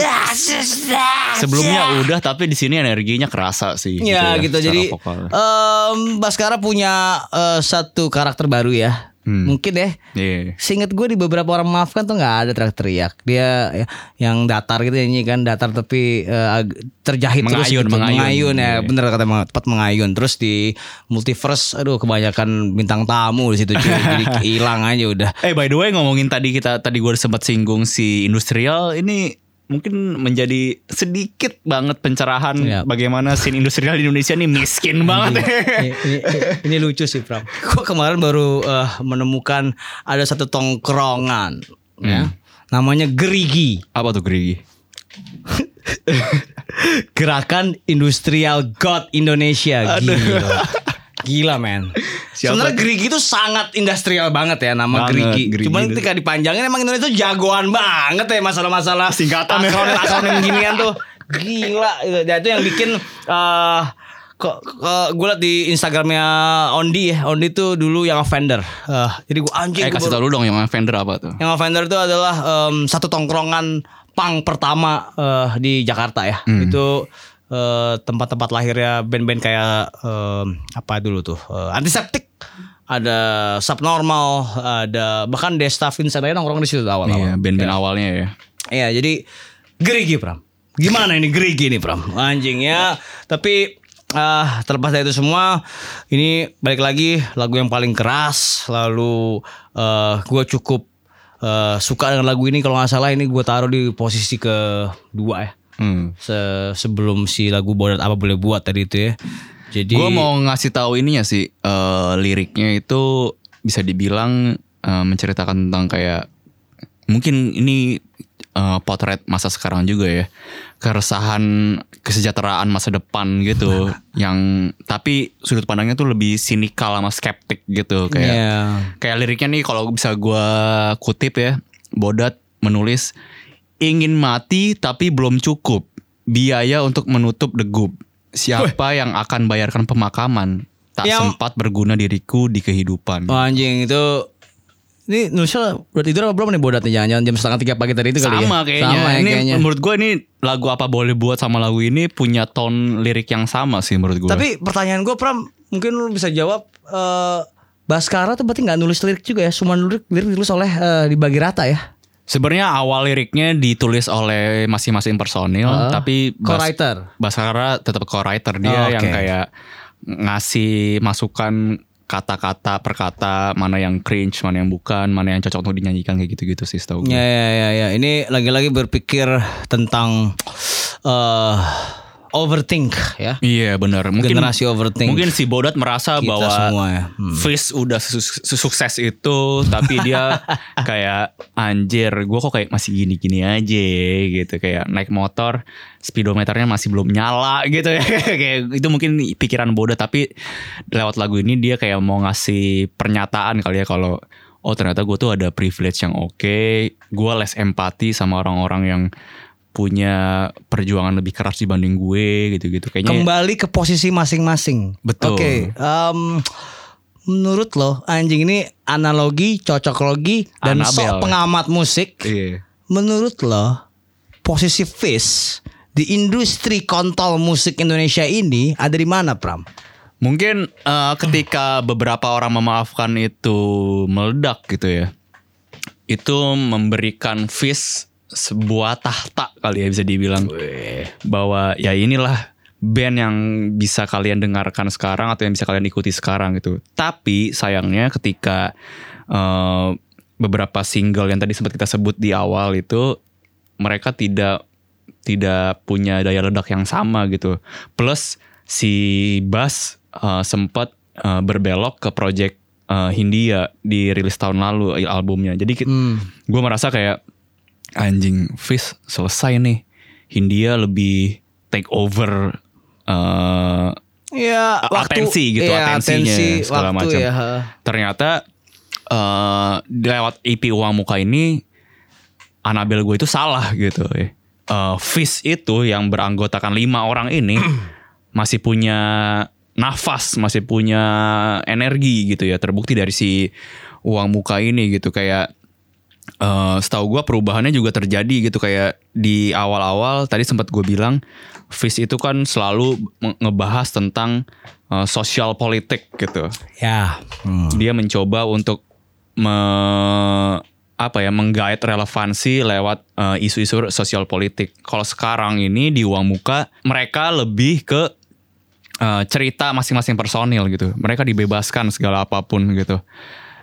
sebelumnya udah tapi di sini energinya kerasa sih. Ya gitu, ya, gitu. Jadi um, Baskara punya uh, satu karakter baru ya. Hmm. Mungkin deh. Yeah. Seinget gue di beberapa orang maafkan tuh nggak ada teriak-teriak. Dia yang datar gitu nyanyi kan, datar tapi uh, terjahit mengayun, terus gitu. mengayun, mengayun ya, yeah. Bener kata tepat mengayun. Terus di multiverse, aduh kebanyakan bintang tamu di situ cuy. Jadi hilang aja udah. Eh hey, by the way ngomongin tadi kita tadi gue sempat singgung si industrial ini. Mungkin menjadi sedikit banget pencerahan ya. Bagaimana scene industrial di Indonesia nih miskin banget. Ini, ini, ini lucu sih Pram. Gue kemarin baru uh, menemukan ada satu tongkrongan, hmm. ya, namanya gerigi. Apa tuh gerigi? Gerakan Industrial God Indonesia. Aduh. Gila, gila men. Sebenarnya gerigi itu sangat industrial banget ya nama banget, gerigi. gerigi. Cuman ketika dipanjangin emang Indonesia tuh jagoan banget ya masalah-masalah singkatan akronim-akronim ginian tuh. Gila, ya itu yang bikin uh, kok gue liat di Instagramnya Ondi ya. Ondi tuh dulu yang offender. Uh, jadi gue anjing. Eh, kasih tau dulu dong yang offender apa tuh? Yang offender itu adalah um, satu tongkrongan punk pertama uh, di Jakarta ya. Hmm. Itu Uh, tempat-tempat lahirnya band-band kayak uh, apa dulu tuh uh, Antiseptik, ada Subnormal, ada bahkan Desta Vincent aja nongkrong di situ awal-awal. Iya, band-band ya. Awalnya ya. Iya, jadi gerigi Pram. Gimana ini gerigi nih Pram? Anjing ya. Tapi uh, terlepas dari itu semua, ini balik lagi lagu yang paling keras. Lalu uh, gue cukup uh, suka dengan lagu ini. Kalau nggak salah ini gue taruh di posisi kedua ya. Hmm. Se- sebelum si lagu Bodat apa boleh buat tadi itu ya. Jadi gue mau ngasih tahu ininya sih uh, liriknya itu bisa dibilang uh, menceritakan tentang kayak mungkin ini uh, potret masa sekarang juga ya, keresahan kesejahteraan masa depan gitu. Yang tapi sudut pandangnya tuh lebih sinikal sama skeptik gitu kayak yeah. Kayak liriknya nih kalau bisa gue kutip ya, Bodat menulis ingin mati tapi belum cukup biaya untuk menutup degup. Siapa Weh. yang akan bayarkan pemakaman? Tak yang... sempat berguna diriku di kehidupan. Oh, anjing itu. Ini nulisnya udah tidur apa belum nih Bodatnya? Jangan-jangan jam setengah tiga pagi tadi itu kali ya? Sama kayaknya. Sama ya, ini kayaknya. Menurut gue ini lagu apa boleh buat sama lagu ini punya tone lirik yang sama sih menurut gue. Tapi pertanyaan gue Pram, mungkin lu bisa jawab. Uh, Baskara tuh berarti nggak nulis lirik juga ya? Cuma lirik lirik ditulis oleh uh, dibagi rata ya? Sebenarnya awal liriknya ditulis oleh masing-masing personil, uh, tapi Bas- Baskara tetap co-writer dia oh, okay. Yang kayak ngasih masukan kata-kata per kata, mana yang cringe, mana yang bukan, mana yang cocok untuk dinyanyikan kayak gitu-gitu sih setahu gue. Ya ya ya ya, ini lagi-lagi berpikir tentang uh, overthink ya. Iya benar. Mungkin generasi overthink. Mungkin si Bodat merasa kita bahwa semua ya. hmm. Fizz udah sukses itu tapi dia kayak anjir, gue kok kayak masih gini-gini aja gitu, kayak naik motor speedometernya masih belum nyala gitu ya. Kayak itu mungkin pikiran Bodat, tapi lewat lagu ini dia kayak mau ngasih pernyataan kali ya kalau oh ternyata gue tuh ada privilege yang oke, okay. Gue less empati sama orang-orang yang punya perjuangan lebih keras dibanding gue gitu-gitu kayaknya. Kembali ke posisi masing-masing. Betul. Oke. Okay. Um, menurut lo anjing ini analogi, cocoklogi dan Anabel, sok pengamat musik. Iya. Menurut lo posisi Fizz di industri kontol musik Indonesia ini ada di mana, Pram? Mungkin uh, ketika beberapa orang memaafkan itu meledak gitu ya, itu memberikan Fizz sebuah tahta kali ya, bisa dibilang. Weh. Bahwa ya inilah band yang bisa kalian dengarkan sekarang atau yang bisa kalian ikuti sekarang gitu. Tapi sayangnya ketika uh, beberapa single yang tadi sempat kita sebut di awal itu, mereka tidak tidak punya daya ledak yang sama gitu. Plus si Bas uh, sempat uh, berbelok ke project uh, Hindia di rilis tahun lalu albumnya. Jadi hmm. gue merasa kayak anjing, Fizz selesai nih, Hindia lebih take over. Uh, ya, atensi waktu, gitu ya, atensinya atensi, segala waktu, macam. Ya. Ternyata uh, lewat E P Uang Muka ini Anabel gue itu salah gitu. Uh, Fizz itu yang beranggotakan lima orang ini masih punya nafas, masih punya energi gitu ya. Terbukti dari si Uang Muka ini gitu, kayak Uh, setahu gue perubahannya juga terjadi gitu. Kayak di awal-awal tadi sempat gue bilang Fizz itu kan selalu ngebahas tentang uh, sosial politik gitu ya. hmm. Dia mencoba untuk me, apa ya, menggait relevansi lewat uh, isu-isu sosial politik. Kalau sekarang ini di Uang Muka mereka lebih ke uh, cerita masing-masing personil gitu. Mereka dibebaskan segala apapun gitu.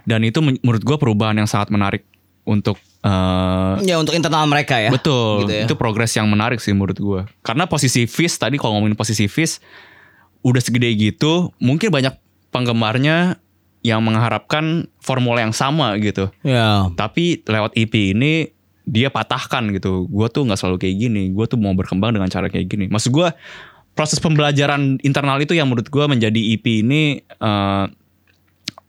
Dan itu menurut gue perubahan yang sangat menarik untuk uh, ya untuk internal mereka ya. Betul gitu ya. Itu progres yang menarik sih menurut gue. Karena posisi Fizz tadi, kalau ngomongin posisi Fizz udah segede gitu, mungkin banyak penggemarnya yang mengharapkan formula yang sama gitu ya. Tapi lewat E P ini dia patahkan gitu, gue tuh gak selalu kayak gini, gue tuh mau berkembang dengan cara kayak gini. Maksud gue proses pembelajaran internal itu yang menurut gue menjadi E P ini uh,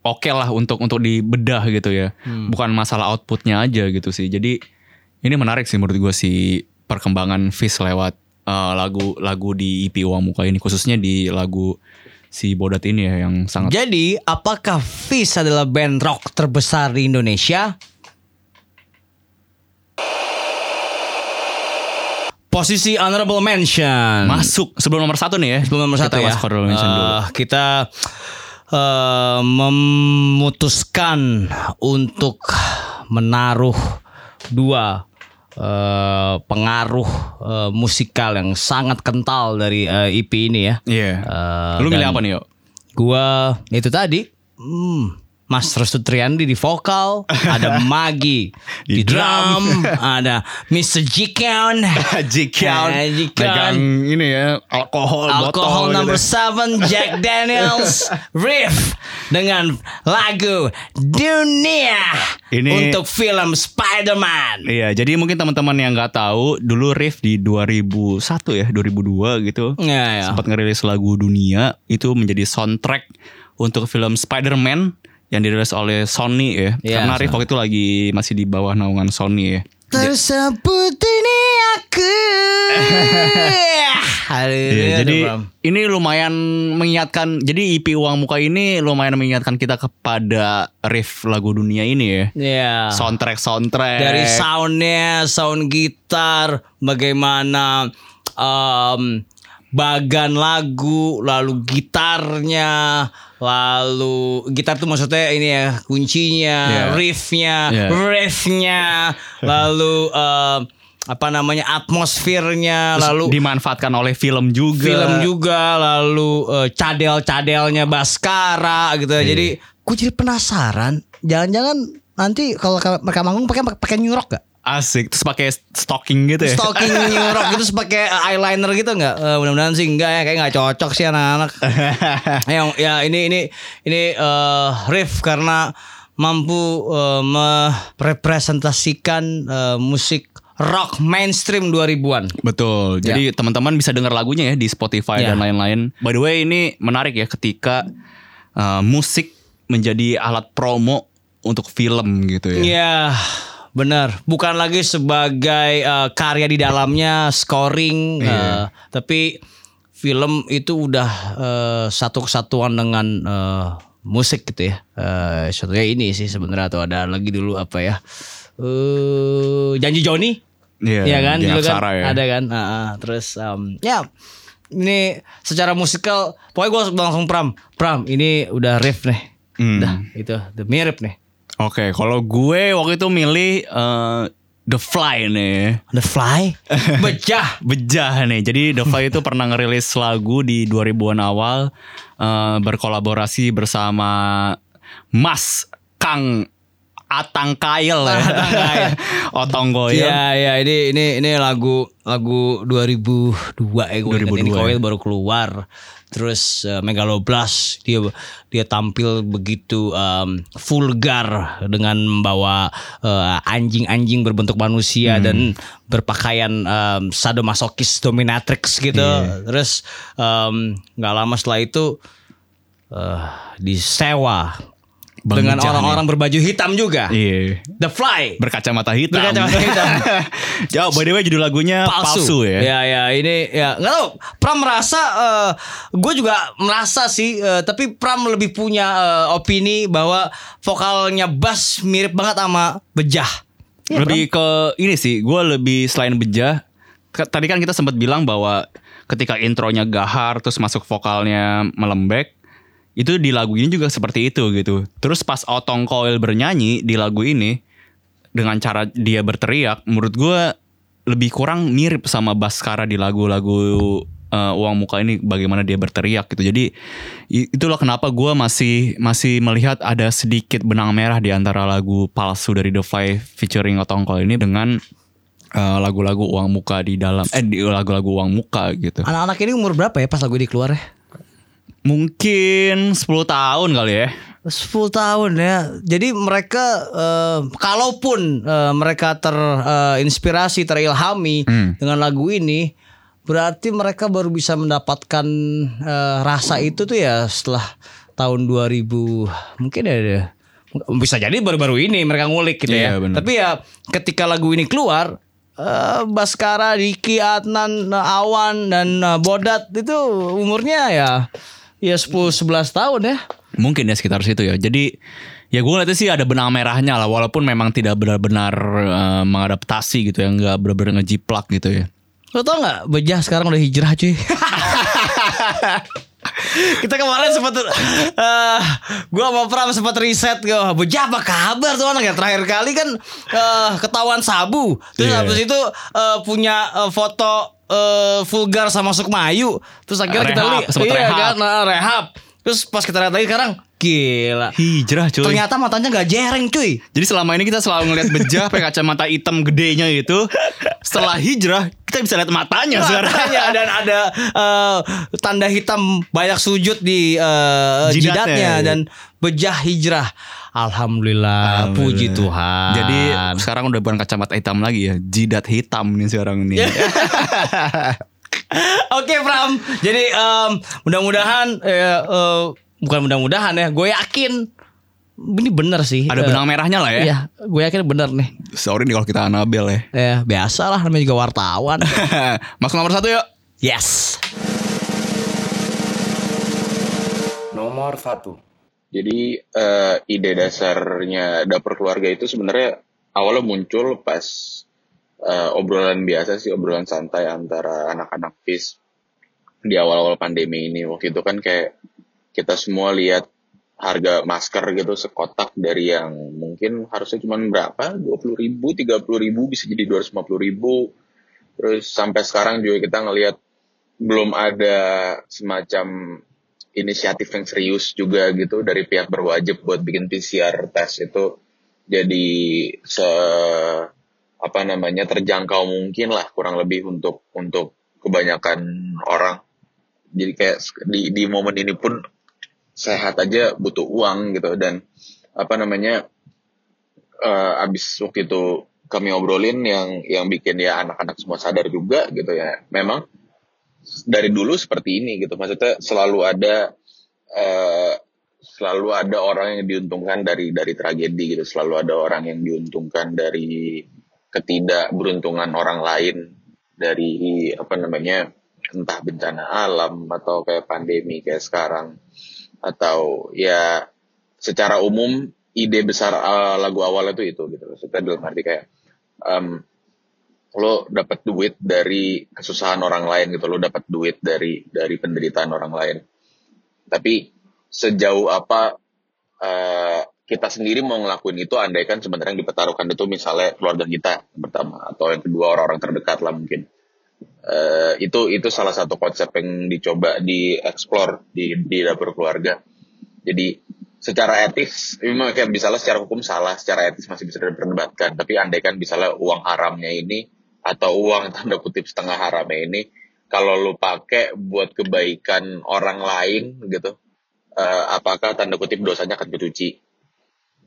oke okay lah untuk untuk dibedah gitu ya. Hmm. Bukan masalah outputnya aja gitu sih. Jadi ini menarik sih menurut gue si perkembangan Fizz lewat uh, lagu-lagu di E P Uang Muka ini. Khususnya di lagu si Bodat ini ya yang sangat... Jadi apakah Fizz adalah band rock terbesar di Indonesia? Posisi honorable mention. Masuk sebelum nomor satu nih ya. Sebelum nomor satu kita ya. Kita masuk honorable mention uh, dulu. Kita... Uh, memutuskan untuk menaruh dua uh, pengaruh uh, musikal yang sangat kental dari uh, E P ini ya. Iya. Yeah. Uh, Lu milih apa nih, Yo? Gua itu tadi. Hmm. Mas Restu Triandi di vokal, ada Magi di, di drum, ada Mister Jikan, Jikan pegang ini ya alkohol, alkohol botol number seven gitu. Jack Daniels riff dengan lagu Dunia ini, untuk film Spider-Man. Iya, jadi mungkin teman-teman yang nggak tahu, dulu riff di dua ribu satu ya, dua ribu dua gitu, ya, ya. sempat ngerilis lagu Dunia, itu menjadi soundtrack untuk film Spider-Man yang dirilis oleh Sony ya, yeah, karena Riff so. waktu itu lagi masih di bawah naungan Sony ya. Tersebut ini aku. Ya, jadi ini lumayan mengingatkan. Jadi E P Uang Muka ini lumayan mengingatkan kita kepada riff lagu Dunia ini ya. Yeah. Soundtrack soundtrack. Dari soundnya, sound gitar, bagaimana. Um, Bagan lagu, lalu gitarnya, lalu gitar tuh maksudnya ini ya, kuncinya, yeah. riffnya, yeah. riffnya, lalu uh, apa namanya, atmosfernya, terus lalu dimanfaatkan oleh film juga, film juga, lalu uh, cadel-cadelnya Baskara gitu. Yeah. Jadi, gue jadi penasaran, jangan-jangan nanti kalau mereka manggung pakai pakai new rock gak? Asik, terus pakai stocking gitu ya. Stocking new rock gitu, terus pakai eyeliner gitu enggak? Uh, mudah-mudahan sih enggak ya, kayak enggak cocok sih anak-anak. Yang ya ini ini ini uh, riff karena mampu uh, merepresentasikan uh, musik rock mainstream dua ribuan. Betul. Jadi ya, teman-teman bisa dengar lagunya ya di Spotify ya, dan lain-lain. By the way, ini menarik ya ketika uh, musik menjadi alat promo untuk film gitu ya. Iya. Benar, bukan lagi sebagai uh, karya di dalamnya, scoring, yeah. uh, tapi film itu udah uh, satu kesatuan dengan uh, musik gitu ya. Uh, contohnya ini sih sebenarnya, atau ada lagi dulu apa ya? Uh, Janji Joni. Iya yeah, kan? Dulu kan ya. Ada kan? Uh, uh, terus um, ya yeah. Ini secara musikal pokoknya gue langsung pram. Pram ini udah riff nih. Hmm. Udah itu udah mirip nih. Oke, okay, kalau gue waktu itu milih uh, The Fly nih. The Fly? Bejah. Bejah nih. Jadi The Fly itu pernah ngerilis lagu di dua ribuan awal. Uh, berkolaborasi bersama Mas Kang Atang Kail ya. Kail. Otong Koil. Iya, iya, ini ini ini lagu lagu dua ribu dua ya, dua ribu dua Ini Koil baru keluar. Terus uh, Megaloblast dia dia tampil begitu um, vulgar dengan membawa uh, anjing-anjing berbentuk manusia hmm. dan berpakaian um, sadomasokis dominatrix gitu. Yeah. Terus enggak um, lama setelah itu uh, disewa Bang dengan Jani. Orang-orang berbaju hitam juga. Iya. The Fly. Berkacamata hitam. Berkacamata hitam. Ya, by the way judul lagunya palsu, palsu ya. Ya ya, ini ya enggak tahu. Pram merasa uh, gue juga merasa sih, uh, tapi Pram lebih punya uh, opini bahwa vokalnya Bass mirip banget sama Bejah. Ya, lebih Pram. Ke ini sih, gue lebih selain Bejah. Tadi kan kita sempat bilang bahwa ketika intronya gahar terus masuk vokalnya melembek. Itu di lagu ini juga seperti itu gitu. Terus pas Otong Koil bernyanyi di lagu ini dengan cara dia berteriak, menurut gue lebih kurang mirip sama Baskara di lagu-lagu uh, Uang Muka ini, bagaimana dia berteriak gitu. Jadi itulah kenapa gue masih masih melihat ada sedikit benang merah di antara lagu palsu dari The Fly featuring Otong Koil ini dengan uh, lagu-lagu Uang Muka di dalam eh di, lagu-lagu Uang Muka gitu. Anak-anak ini umur berapa ya pas lagu ini keluar ya? Mungkin sepuluh tahun kali ya. Sepuluh tahun ya. Jadi mereka uh, kalaupun uh, mereka terinspirasi, uh, terilhami hmm. dengan lagu ini, berarti mereka baru bisa mendapatkan uh, rasa itu tuh ya setelah tahun dua ribu. Mungkin ya, bisa jadi baru-baru ini mereka ngulik gitu yeah, ya bener. Tapi ya ketika lagu ini keluar, Uh, Baskara, Dicky, Atnan, Awan, dan uh, Bodat itu umurnya ya ya sepuluh sebelas tahun ya. Mungkin ya sekitar situ ya. Jadi ya gue ngeliatnya sih ada benang merahnya lah. Walaupun memang tidak benar-benar uh, mengadaptasi gitu ya. Gak benar-benar ngejiplak gitu ya. Lo tau gak Bejah sekarang udah hijrah cuy. Kita kemarin sempat uh, gue sama Pram sempat riset gue, Bejah apa kabar tuh anak ya. Terakhir kali kan uh, ketahuan sabu. Terus yeah. habis itu uh, punya uh, foto uh, vulgar sama Sukmayu. Terus akhirnya kita lihat iya, rehab. Kan, nah, rehab. Terus pas kita lihat lagi sekarang, gila, hijrah cuy. Ternyata matanya gak jereng cuy. Jadi selama ini kita selalu ngeliat Bejah pakai kacamata hitam gedenya itu. Setelah hijrah kita bisa lihat matanya sebenarnya. Dan ada uh, tanda hitam banyak sujud di uh, jidatnya, jidatnya ya. Dan Bejah hijrah. Alhamdulillah, Alhamdulillah. Puji Tuhan. Jadi sekarang udah bukan kacamata hitam lagi ya, jidat hitam nih sekarang nih. Oke okay, Pram. Jadi um, mudah-mudahan eh, uh, bukan mudah-mudahan ya, gue yakin ini bener sih. Ada uh, benang merahnya lah ya. Iya, gue yakin bener nih. Sorry nih kalau kita Anabel ya. Ya biasalah, namanya juga wartawan. Masuk nomor satu yuk. Yes. Nomor satu. Jadi uh, ide dasarnya Dapur Keluarga itu sebenarnya awalnya muncul pas Uh, obrolan biasa sih, obrolan santai antara anak-anak Fizz di awal-awal pandemi ini. Waktu itu kan kayak kita semua lihat harga masker gitu sekotak dari yang mungkin harusnya cuma berapa, dua puluh ribu, tiga puluh ribu bisa jadi dua ratus lima puluh ribu. Terus sampai sekarang juga kita ngelihat belum ada semacam inisiatif yang serius juga gitu dari pihak berwajib buat bikin P C R test itu jadi se apa namanya terjangkau mungkin lah, kurang lebih untuk untuk kebanyakan orang. Jadi kayak di di momen ini pun sehat aja butuh uang gitu. Dan apa namanya uh, abis waktu itu kami obrolin yang yang bikin ya anak-anak semua sadar juga gitu ya, memang dari dulu seperti ini gitu. Maksudnya selalu ada uh, selalu ada orang yang diuntungkan dari dari tragedi gitu, selalu ada orang yang diuntungkan dari ketidakberuntungan orang lain, dari apa namanya entah bencana alam atau kayak pandemi kayak sekarang, atau ya secara umum ide besar uh, lagu awal itu itu gitu. Kita dalam arti kayak um, lo dapat duit dari kesusahan orang lain gitu, lo dapat duit dari dari penderitaan orang lain. Tapi sejauh apa uh, kita sendiri mau ngelakuin itu, andaikan sebenarnya yang dipertaruhkan itu misalnya keluarga kita pertama, atau yang kedua orang-orang terdekat lah mungkin. Uh, itu itu salah satu konsep yang dicoba dieksplor di di dapur keluarga. Jadi secara etis memang kayak misalnya secara hukum salah, secara etis masih bisa diperdebatkan, tapi andaikan misalnya uang haramnya ini atau uang tanda kutip setengah haramnya ini kalau lu pakai buat kebaikan orang lain gitu, uh, apakah tanda kutip dosanya akan kecuci?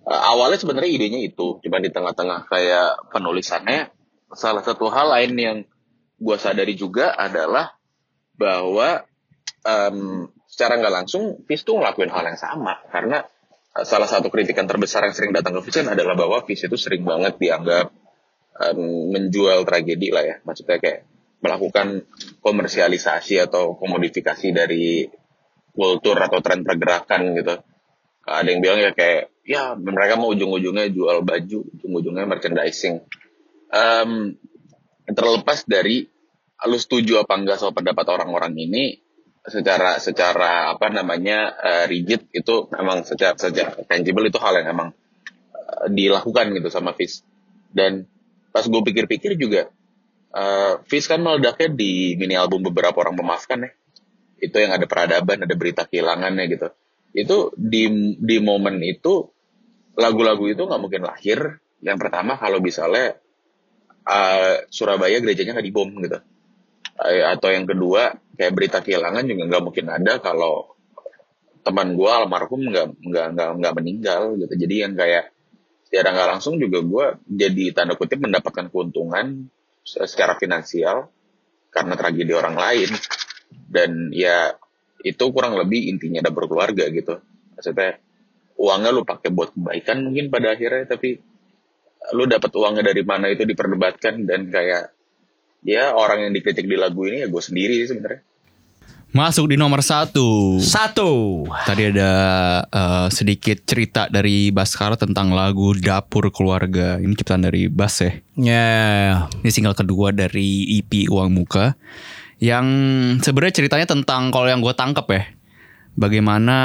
Uh, awalnya sebenarnya idenya itu, cuma di tengah-tengah kayak penulisannya salah satu hal lain yang gue sadari juga adalah bahwa um, secara nggak langsung Fizz tuh ngelakuin hal yang sama, karena uh, salah satu kritikan terbesar yang sering datang ke Fizz adalah bahwa Fizz itu sering banget dianggap um, menjual tragedi lah ya, maksudnya kayak melakukan komersialisasi atau komodifikasi dari kultur atau tren pergerakan gitu. Ada yang bilang ya kayak ya mereka mau ujung-ujungnya jual baju, ujung-ujungnya merchandising. Um, terlepas dari lu setuju apa enggak soal pendapat orang-orang ini, secara secara apa namanya uh, rigid itu memang secara secara tangible itu hal yang memang uh, dilakukan gitu sama Fizz. Dan pas gue pikir-pikir juga uh, Fizz kan meledaknya di mini album Beberapa Orang Memaafkan ya, itu yang ada peradaban, ada berita kehilangannya gitu. Itu di di momen itu lagu-lagu itu nggak mungkin lahir yang pertama kalau misalnya Uh, Surabaya gerejanya nggak dibom gitu, uh, atau yang kedua kayak Berita Kehilangan juga nggak mungkin ada kalau teman gue almarhum nggak nggak nggak nggak meninggal gitu. Jadi yang kayak secara nggak langsung juga gue jadi tanda kutip mendapatkan keuntungan secara finansial karena tragedi orang lain. Dan ya itu kurang lebih intinya dapur keluarga gitu, maksudnya uangnya lu pakai buat kebaikan mungkin pada akhirnya, tapi lu dapat uangnya dari mana itu diperdebatkan. Dan kayak ya orang yang dikritik di lagu ini ya gue sendiri sih sebenarnya. Masuk di nomor satu. Satu. Tadi ada uh, sedikit cerita dari Baskara tentang lagu Dapur Keluarga. Ini ciptaan dari Bas ya. Yeah. Ini single kedua dari E P Uang Muka, yang sebenarnya ceritanya tentang, kalau yang gue tangkep ya, bagaimana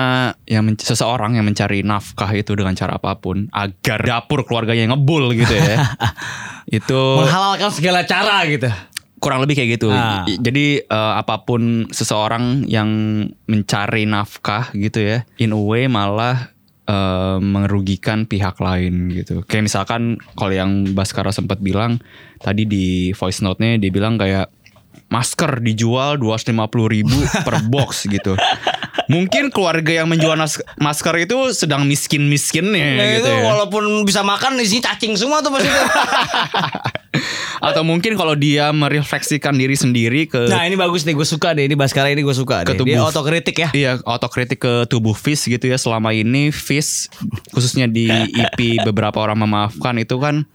yang men- seseorang yang mencari nafkah itu dengan cara apapun agar dapur keluarganya ngebul gitu ya. Itu menghalalkan segala cara gitu. Kurang lebih kayak gitu. Ah. Jadi uh, apapun seseorang yang mencari nafkah gitu ya, in a way malah uh, merugikan pihak lain gitu. Kayak misalkan kalau yang Baskara sempat bilang tadi di voice note-nya, dia bilang kayak masker dijual dua ratus lima puluh ribu per box gitu. Mungkin keluarga yang menjual masker itu sedang miskin-miskinnya nah, gitu itu ya. Walaupun bisa makan di sini cacing semua tuh pasti. Atau mungkin kalau dia merefleksikan diri sendiri ke, nah ini bagus nih, gue suka deh. Ini Baskara ini gue suka deh. Dia otokritik ya. Iya, otokritik ke tubuh Fizz gitu ya. Selama ini Fizz khususnya di E P Beberapa Orang Memaafkan itu kan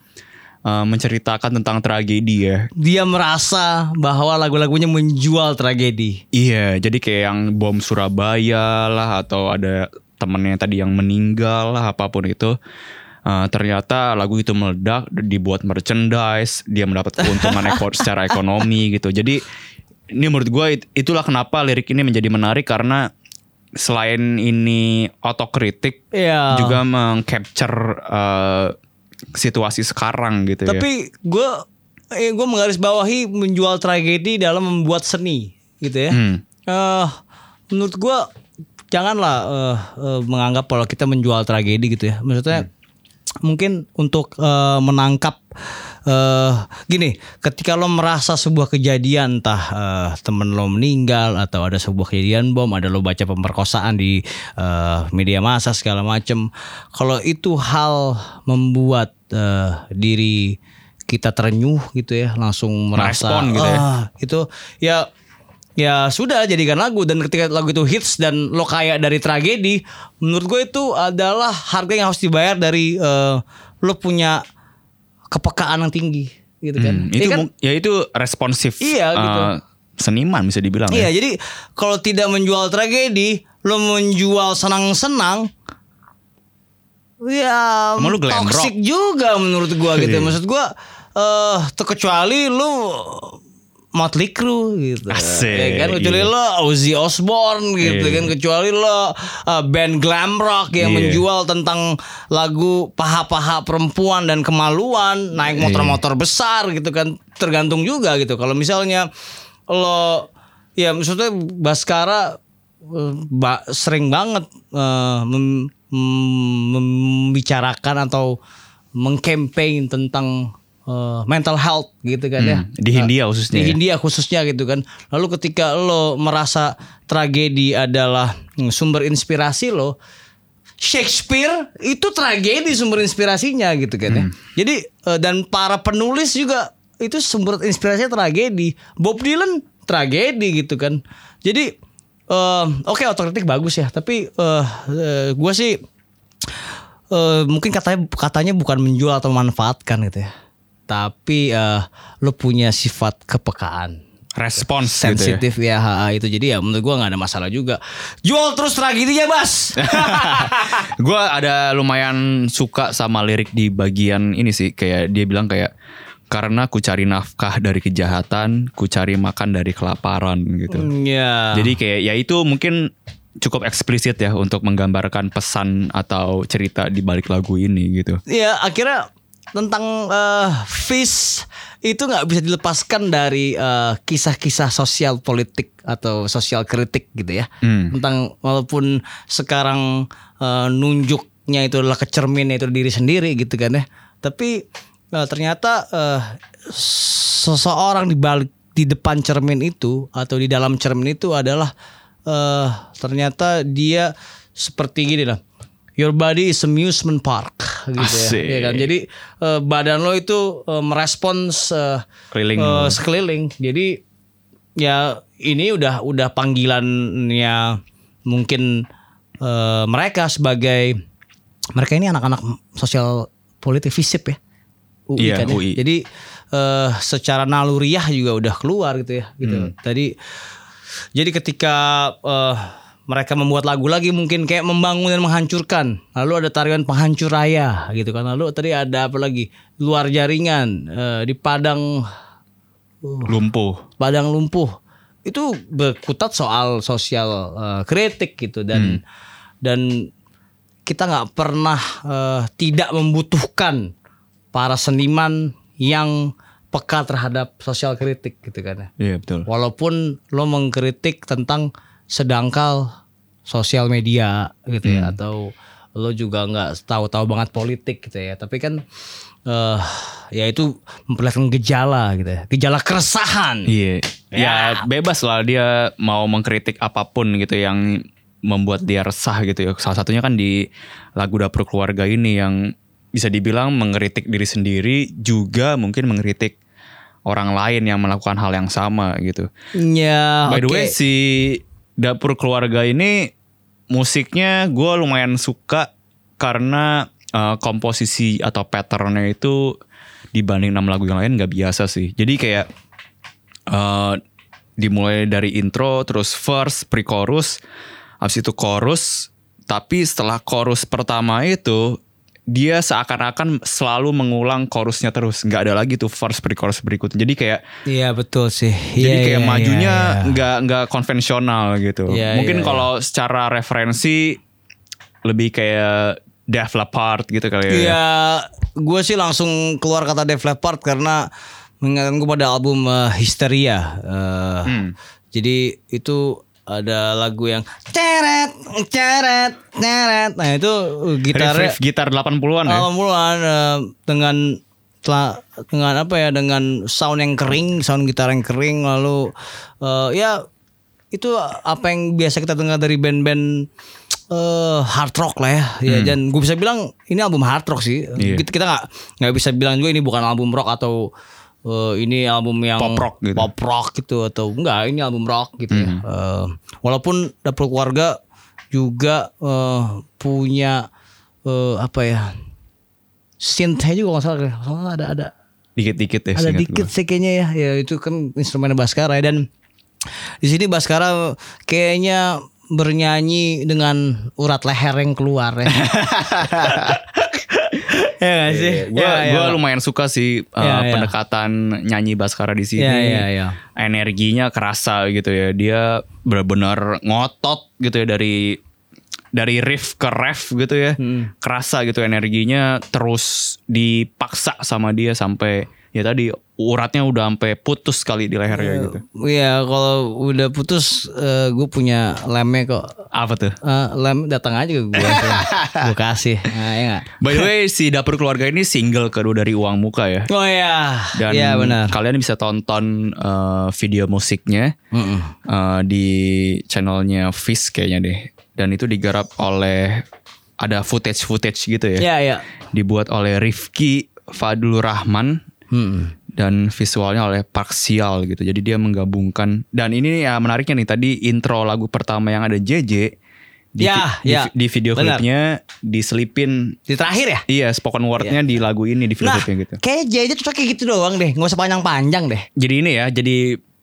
menceritakan tentang tragedi ya. Dia merasa bahwa lagu-lagunya menjual tragedi. Iya, jadi kayak yang bom Surabaya lah, atau ada temennya tadi yang meninggal lah, apapun itu. Uh, ternyata lagu itu meledak, dibuat merchandise, dia mendapat keuntungan ekor secara ekonomi gitu. Jadi ini menurut gue itulah kenapa lirik ini menjadi menarik, karena selain ini otokritik, yeah, juga meng-capture Uh, situasi sekarang gitu. Tapi ya, Tapi gue eh, Gue menggarisbawahi menjual tragedi dalam membuat seni gitu ya. hmm. uh, Menurut gue janganlah uh, uh, menganggap kalau kita menjual tragedi gitu ya. Maksudnya hmm. mungkin untuk uh, menangkap uh, gini, ketika lo merasa sebuah kejadian, entah uh, temen lo meninggal, atau ada sebuah kejadian bom, ada lo baca pemerkosaan di uh, media massa segala macem, kalau itu hal membuat uh, diri kita terenyuh gitu ya, langsung merasa respon gitu ya, ah, itu ya ya sudah, jadikan lagu. Dan ketika lagu itu hits dan lo kaya dari tragedi, menurut gue itu adalah harga yang harus dibayar dari uh, lo punya kepekaan yang tinggi gitu kan. Hmm, itu kan, ya itu responsif. Iya gitu. Uh, seniman bisa dibilang. Iya, ya. Jadi kalau tidak menjual tragedi, lo menjual senang-senang, Ya, toksik juga menurut gue gitu. Maksud gue, uh, terkecuali lu Motley Crue gitu. Asik, ya kan, kecuali iya. lo Ozzy Osbourne gitu iya. kan, kecuali lo uh, band glam rock yang iya. menjual tentang lagu paha-paha perempuan dan kemaluan, naik motor-motor iya. besar gitu kan, tergantung juga gitu. Kalau misalnya lo, ya maksudnya Baskara uh, ba- sering banget uh, mem- membicarakan atau mengkampanye tentang Uh, mental health gitu kan hmm, ya di Hindia khususnya di ya? Hindia khususnya gitu kan. Lalu ketika lo merasa tragedi adalah sumber inspirasi lo, Shakespeare itu tragedi sumber inspirasinya gitu kan hmm. ya. Jadi uh, dan para penulis juga itu sumber inspirasinya tragedi. Bob Dylan tragedi gitu kan. Jadi uh, oke okay, otokritik bagus ya, tapi uh, uh, gue sih uh, mungkin katanya katanya bukan menjual atau memanfaatkan gitu ya. Tapi uh, lo punya sifat kepekaan, respons sensitif gitu ya, ya itu. Jadi ya menurut gue gak ada masalah juga. Jual terus tragedinya, Bas. Gue ada lumayan suka sama lirik di bagian ini sih. Kayak dia bilang kayak, karena ku cari nafkah dari kejahatan, ku cari makan dari kelaparan gitu yeah. Jadi kayak ya itu mungkin cukup eksplisit ya untuk menggambarkan pesan atau cerita di balik lagu ini gitu. Iya yeah, akhirnya tentang uh, Fizz itu gak bisa dilepaskan dari uh, kisah-kisah sosial politik atau sosial kritik gitu ya hmm. Tentang walaupun sekarang uh, nunjuknya itu adalah kecerminnya itu diri sendiri gitu kan ya. Tapi uh, ternyata uh, seseorang di balik, di depan cermin itu atau di dalam cermin itu adalah uh, ternyata dia seperti gini lah. Your body is amusement park gitu ya, ya kan? Jadi uh, badan lo itu uh, merespons uh, uh, sekeliling. Jadi ya ini udah udah panggilannya mungkin uh, mereka sebagai mereka ini anak-anak sosial politik F I S I P ya. U I yeah, kan ya. U I. Jadi uh, secara naluriah juga udah keluar gitu ya gitu. Hmm. Tadi jadi ketika uh, mereka membuat lagu lagi mungkin kayak membangun dan menghancurkan. Lalu ada tarian penghancur raya gitu kan. Lalu tadi ada apa lagi? Luar jaringan uh, di padang uh, lumpuh. Padang lumpuh. Itu berkutat soal sosial uh, kritik gitu dan hmm. dan kita enggak pernah uh, tidak membutuhkan para seniman yang peka terhadap sosial kritik gitu kan. Iya, betul. Walaupun lo mengkritik tentang sedangkal sosial media gitu ya hmm. atau lo juga nggak tahu-tahu banget politik gitu ya, tapi kan uh, ya itu memperlihatkan gejala gitu ya, gejala keresahan yeah. ya. Ya bebas lah dia mau mengkritik apapun gitu yang membuat dia resah gitu ya. Salah satunya kan di lagu Dapur Keluarga ini yang bisa dibilang mengkritik diri sendiri, juga mungkin mengkritik orang lain yang melakukan hal yang sama gitu ya yeah, by the okay. way si Dapur Keluarga ini musiknya gue lumayan suka karena uh, komposisi atau patternnya itu dibanding enam lagu yang lain gak biasa sih. Jadi kayak uh, dimulai dari intro, terus verse, pre-chorus, habis itu chorus. Tapi setelah chorus pertama itu dia seakan-akan selalu mengulang chorusnya terus, nggak ada lagi tuh verse pre-chorus berikutnya. Jadi kayak iya betul sih. Jadi yeah, kayak yeah, majunya yeah, yeah. nggak nggak konvensional gitu. Yeah, mungkin yeah, kalau yeah. secara referensi lebih kayak Def Leppard gitu kali ya. Iya, yeah, gue sih langsung keluar kata Def Leppard karena mengingatkan gue pada album uh, Hysteria. Uh, hmm. Jadi itu ada lagu yang ceret, ceret, ceret. Nah itu gitarnya riff, riff, gitar delapan puluhan ya. delapan puluhan uh, dengan telah, dengan apa ya, dengan sound yang kering, sound gitar yang kering. Lalu uh, ya itu apa yang biasa kita dengar dari band-band uh, hard rock lah ya. Ya hmm. dan gue bisa bilang ini album hard rock sih. Yeah. Kita nggak nggak bisa bilang juga ini bukan album rock atau Uh, ini album yang pop rock gitu, pop rock gitu atau enggak, ini album rock gitu mm-hmm. ya. Uh, walaupun Dapur Keluarga juga uh, punya uh, apa ya, synth-nya juga nggak salah, salah ada ada dikit-dikit ya, ada dikit sih kayaknya ya. Ya itu kan instrumen Baskara ya. Dan di sini Baskara kayaknya bernyanyi dengan urat leher yang keluar ya. Ya gak sih? Gue ya, ya, lumayan suka sih uh, ya, ya. pendekatan nyanyi Baskara di sini. Ya, ya, ya. Energinya kerasa gitu ya. Dia benar-benar ngotot gitu ya dari dari riff ke ref gitu ya. Hmm. Kerasa gitu energinya, terus dipaksa sama dia sampai ya tadi uratnya udah sampai putus kali di lehernya uh, gitu. Iya, kalau udah putus uh, gue punya lemnya kok. Apa tuh? Uh, lem datang aja ke gue. Gue kasih. Nah, ya gak? By the way, si Dapur Keluarga ini single kedua dari Uang Muka ya. Oh iya. Dan ya, benar. Kalian bisa tonton uh, video musiknya uh, di channelnya Fizz kayaknya deh. Dan itu digarap oleh ada footage-footage gitu ya. Iya, iya. Dibuat oleh Rifki Fadlur Rahman. Hmm. Dan visualnya oleh Parksial gitu. Jadi dia menggabungkan. Dan ini ya menariknya nih, tadi intro lagu pertama yang ada J J di, ya, vi, ya. di, di video klipnya diselipin di terakhir ya? Iya, spoken wordnya ya. Di lagu ini, di video nah, klipnya gitu. Kayak J J cocok kayak gitu doang deh, gak usah panjang-panjang deh. Jadi ini ya, jadi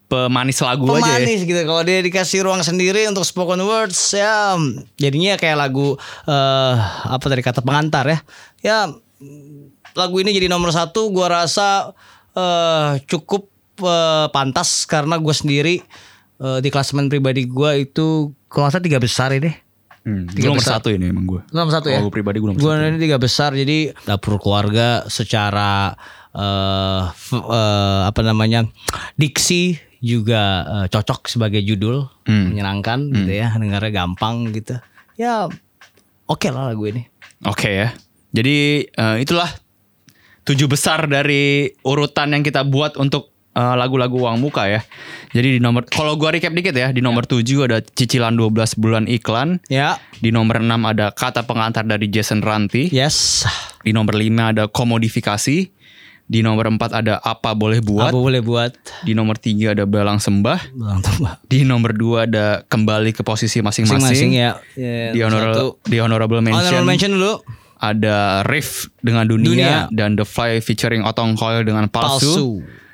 pemanis lagu pemanis aja. Pemanis gitu. Kalau dia dikasih ruang sendiri untuk spoken words ya, jadinya kayak lagu uh, apa tadi kata pengantar ya. Ya lagu ini jadi nomor satu, gue rasa uh, cukup uh, pantas karena gue sendiri uh, di klasemen pribadi gue itu kalau nggak salah tiga besar ini. Hmm, tiga nomor besar. Satu ini emang gue. Nomor satu ya. Kalau pribadi gue nomor gua satu. Gue ini tiga besar, jadi Dapur Keluarga secara uh, uh, apa namanya diksi juga uh, cocok sebagai judul, hmm. menyenangkan hmm. gitu ya, dengarnya gampang gitu. Ya oke okay lah lagu ini. Oke okay, ya. Jadi uh, itulah tujuh besar dari urutan yang kita buat untuk uh, lagu-lagu Uang Muka ya. Jadi di nomor, kalau gue recap dikit ya, di nomor ya. tujuh ada Cicilan dua belas Bulan Iklan. Ya. Di nomor enam ada Kata Pengantar dari Jason Ranti. Yes. Di nomor lima ada Komodifikasi. Di nomor empat ada Apa Boleh Buat. Apa Boleh Buat. Di nomor tiga ada Belang Sembah. Belang Sembah. Di nomor dua ada Kembali ke Posisi Masing-Masing. Masing-masing ya. Ya, di, honor, di Honorable Mention. Honorable Mention dulu. Ada Riff dengan Dunia, Dunia dan The Fly featuring Otong Koil dengan Palsu. Palsu.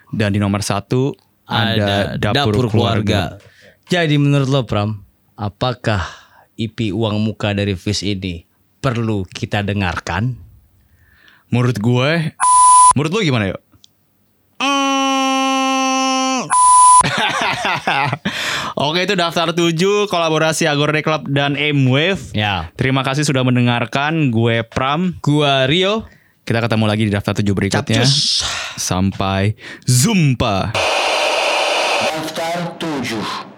Dan di nomor satu ada, ada Dapur, Dapur Keluarga. Keluarga. Jadi menurut lo Pram, apakah E P Uang Muka dari Fizz ini perlu kita dengarkan? Menurut gue, menurut lo gimana yuk? Mm. Oke, itu daftar tujuh kolaborasi Agorde Club dan M-Wave ya. Terima kasih sudah mendengarkan. Gue Pram. Gue Rio. Kita ketemu lagi di daftar tujuh berikutnya. Capcus. Sampai jumpa. Daftar tujuh.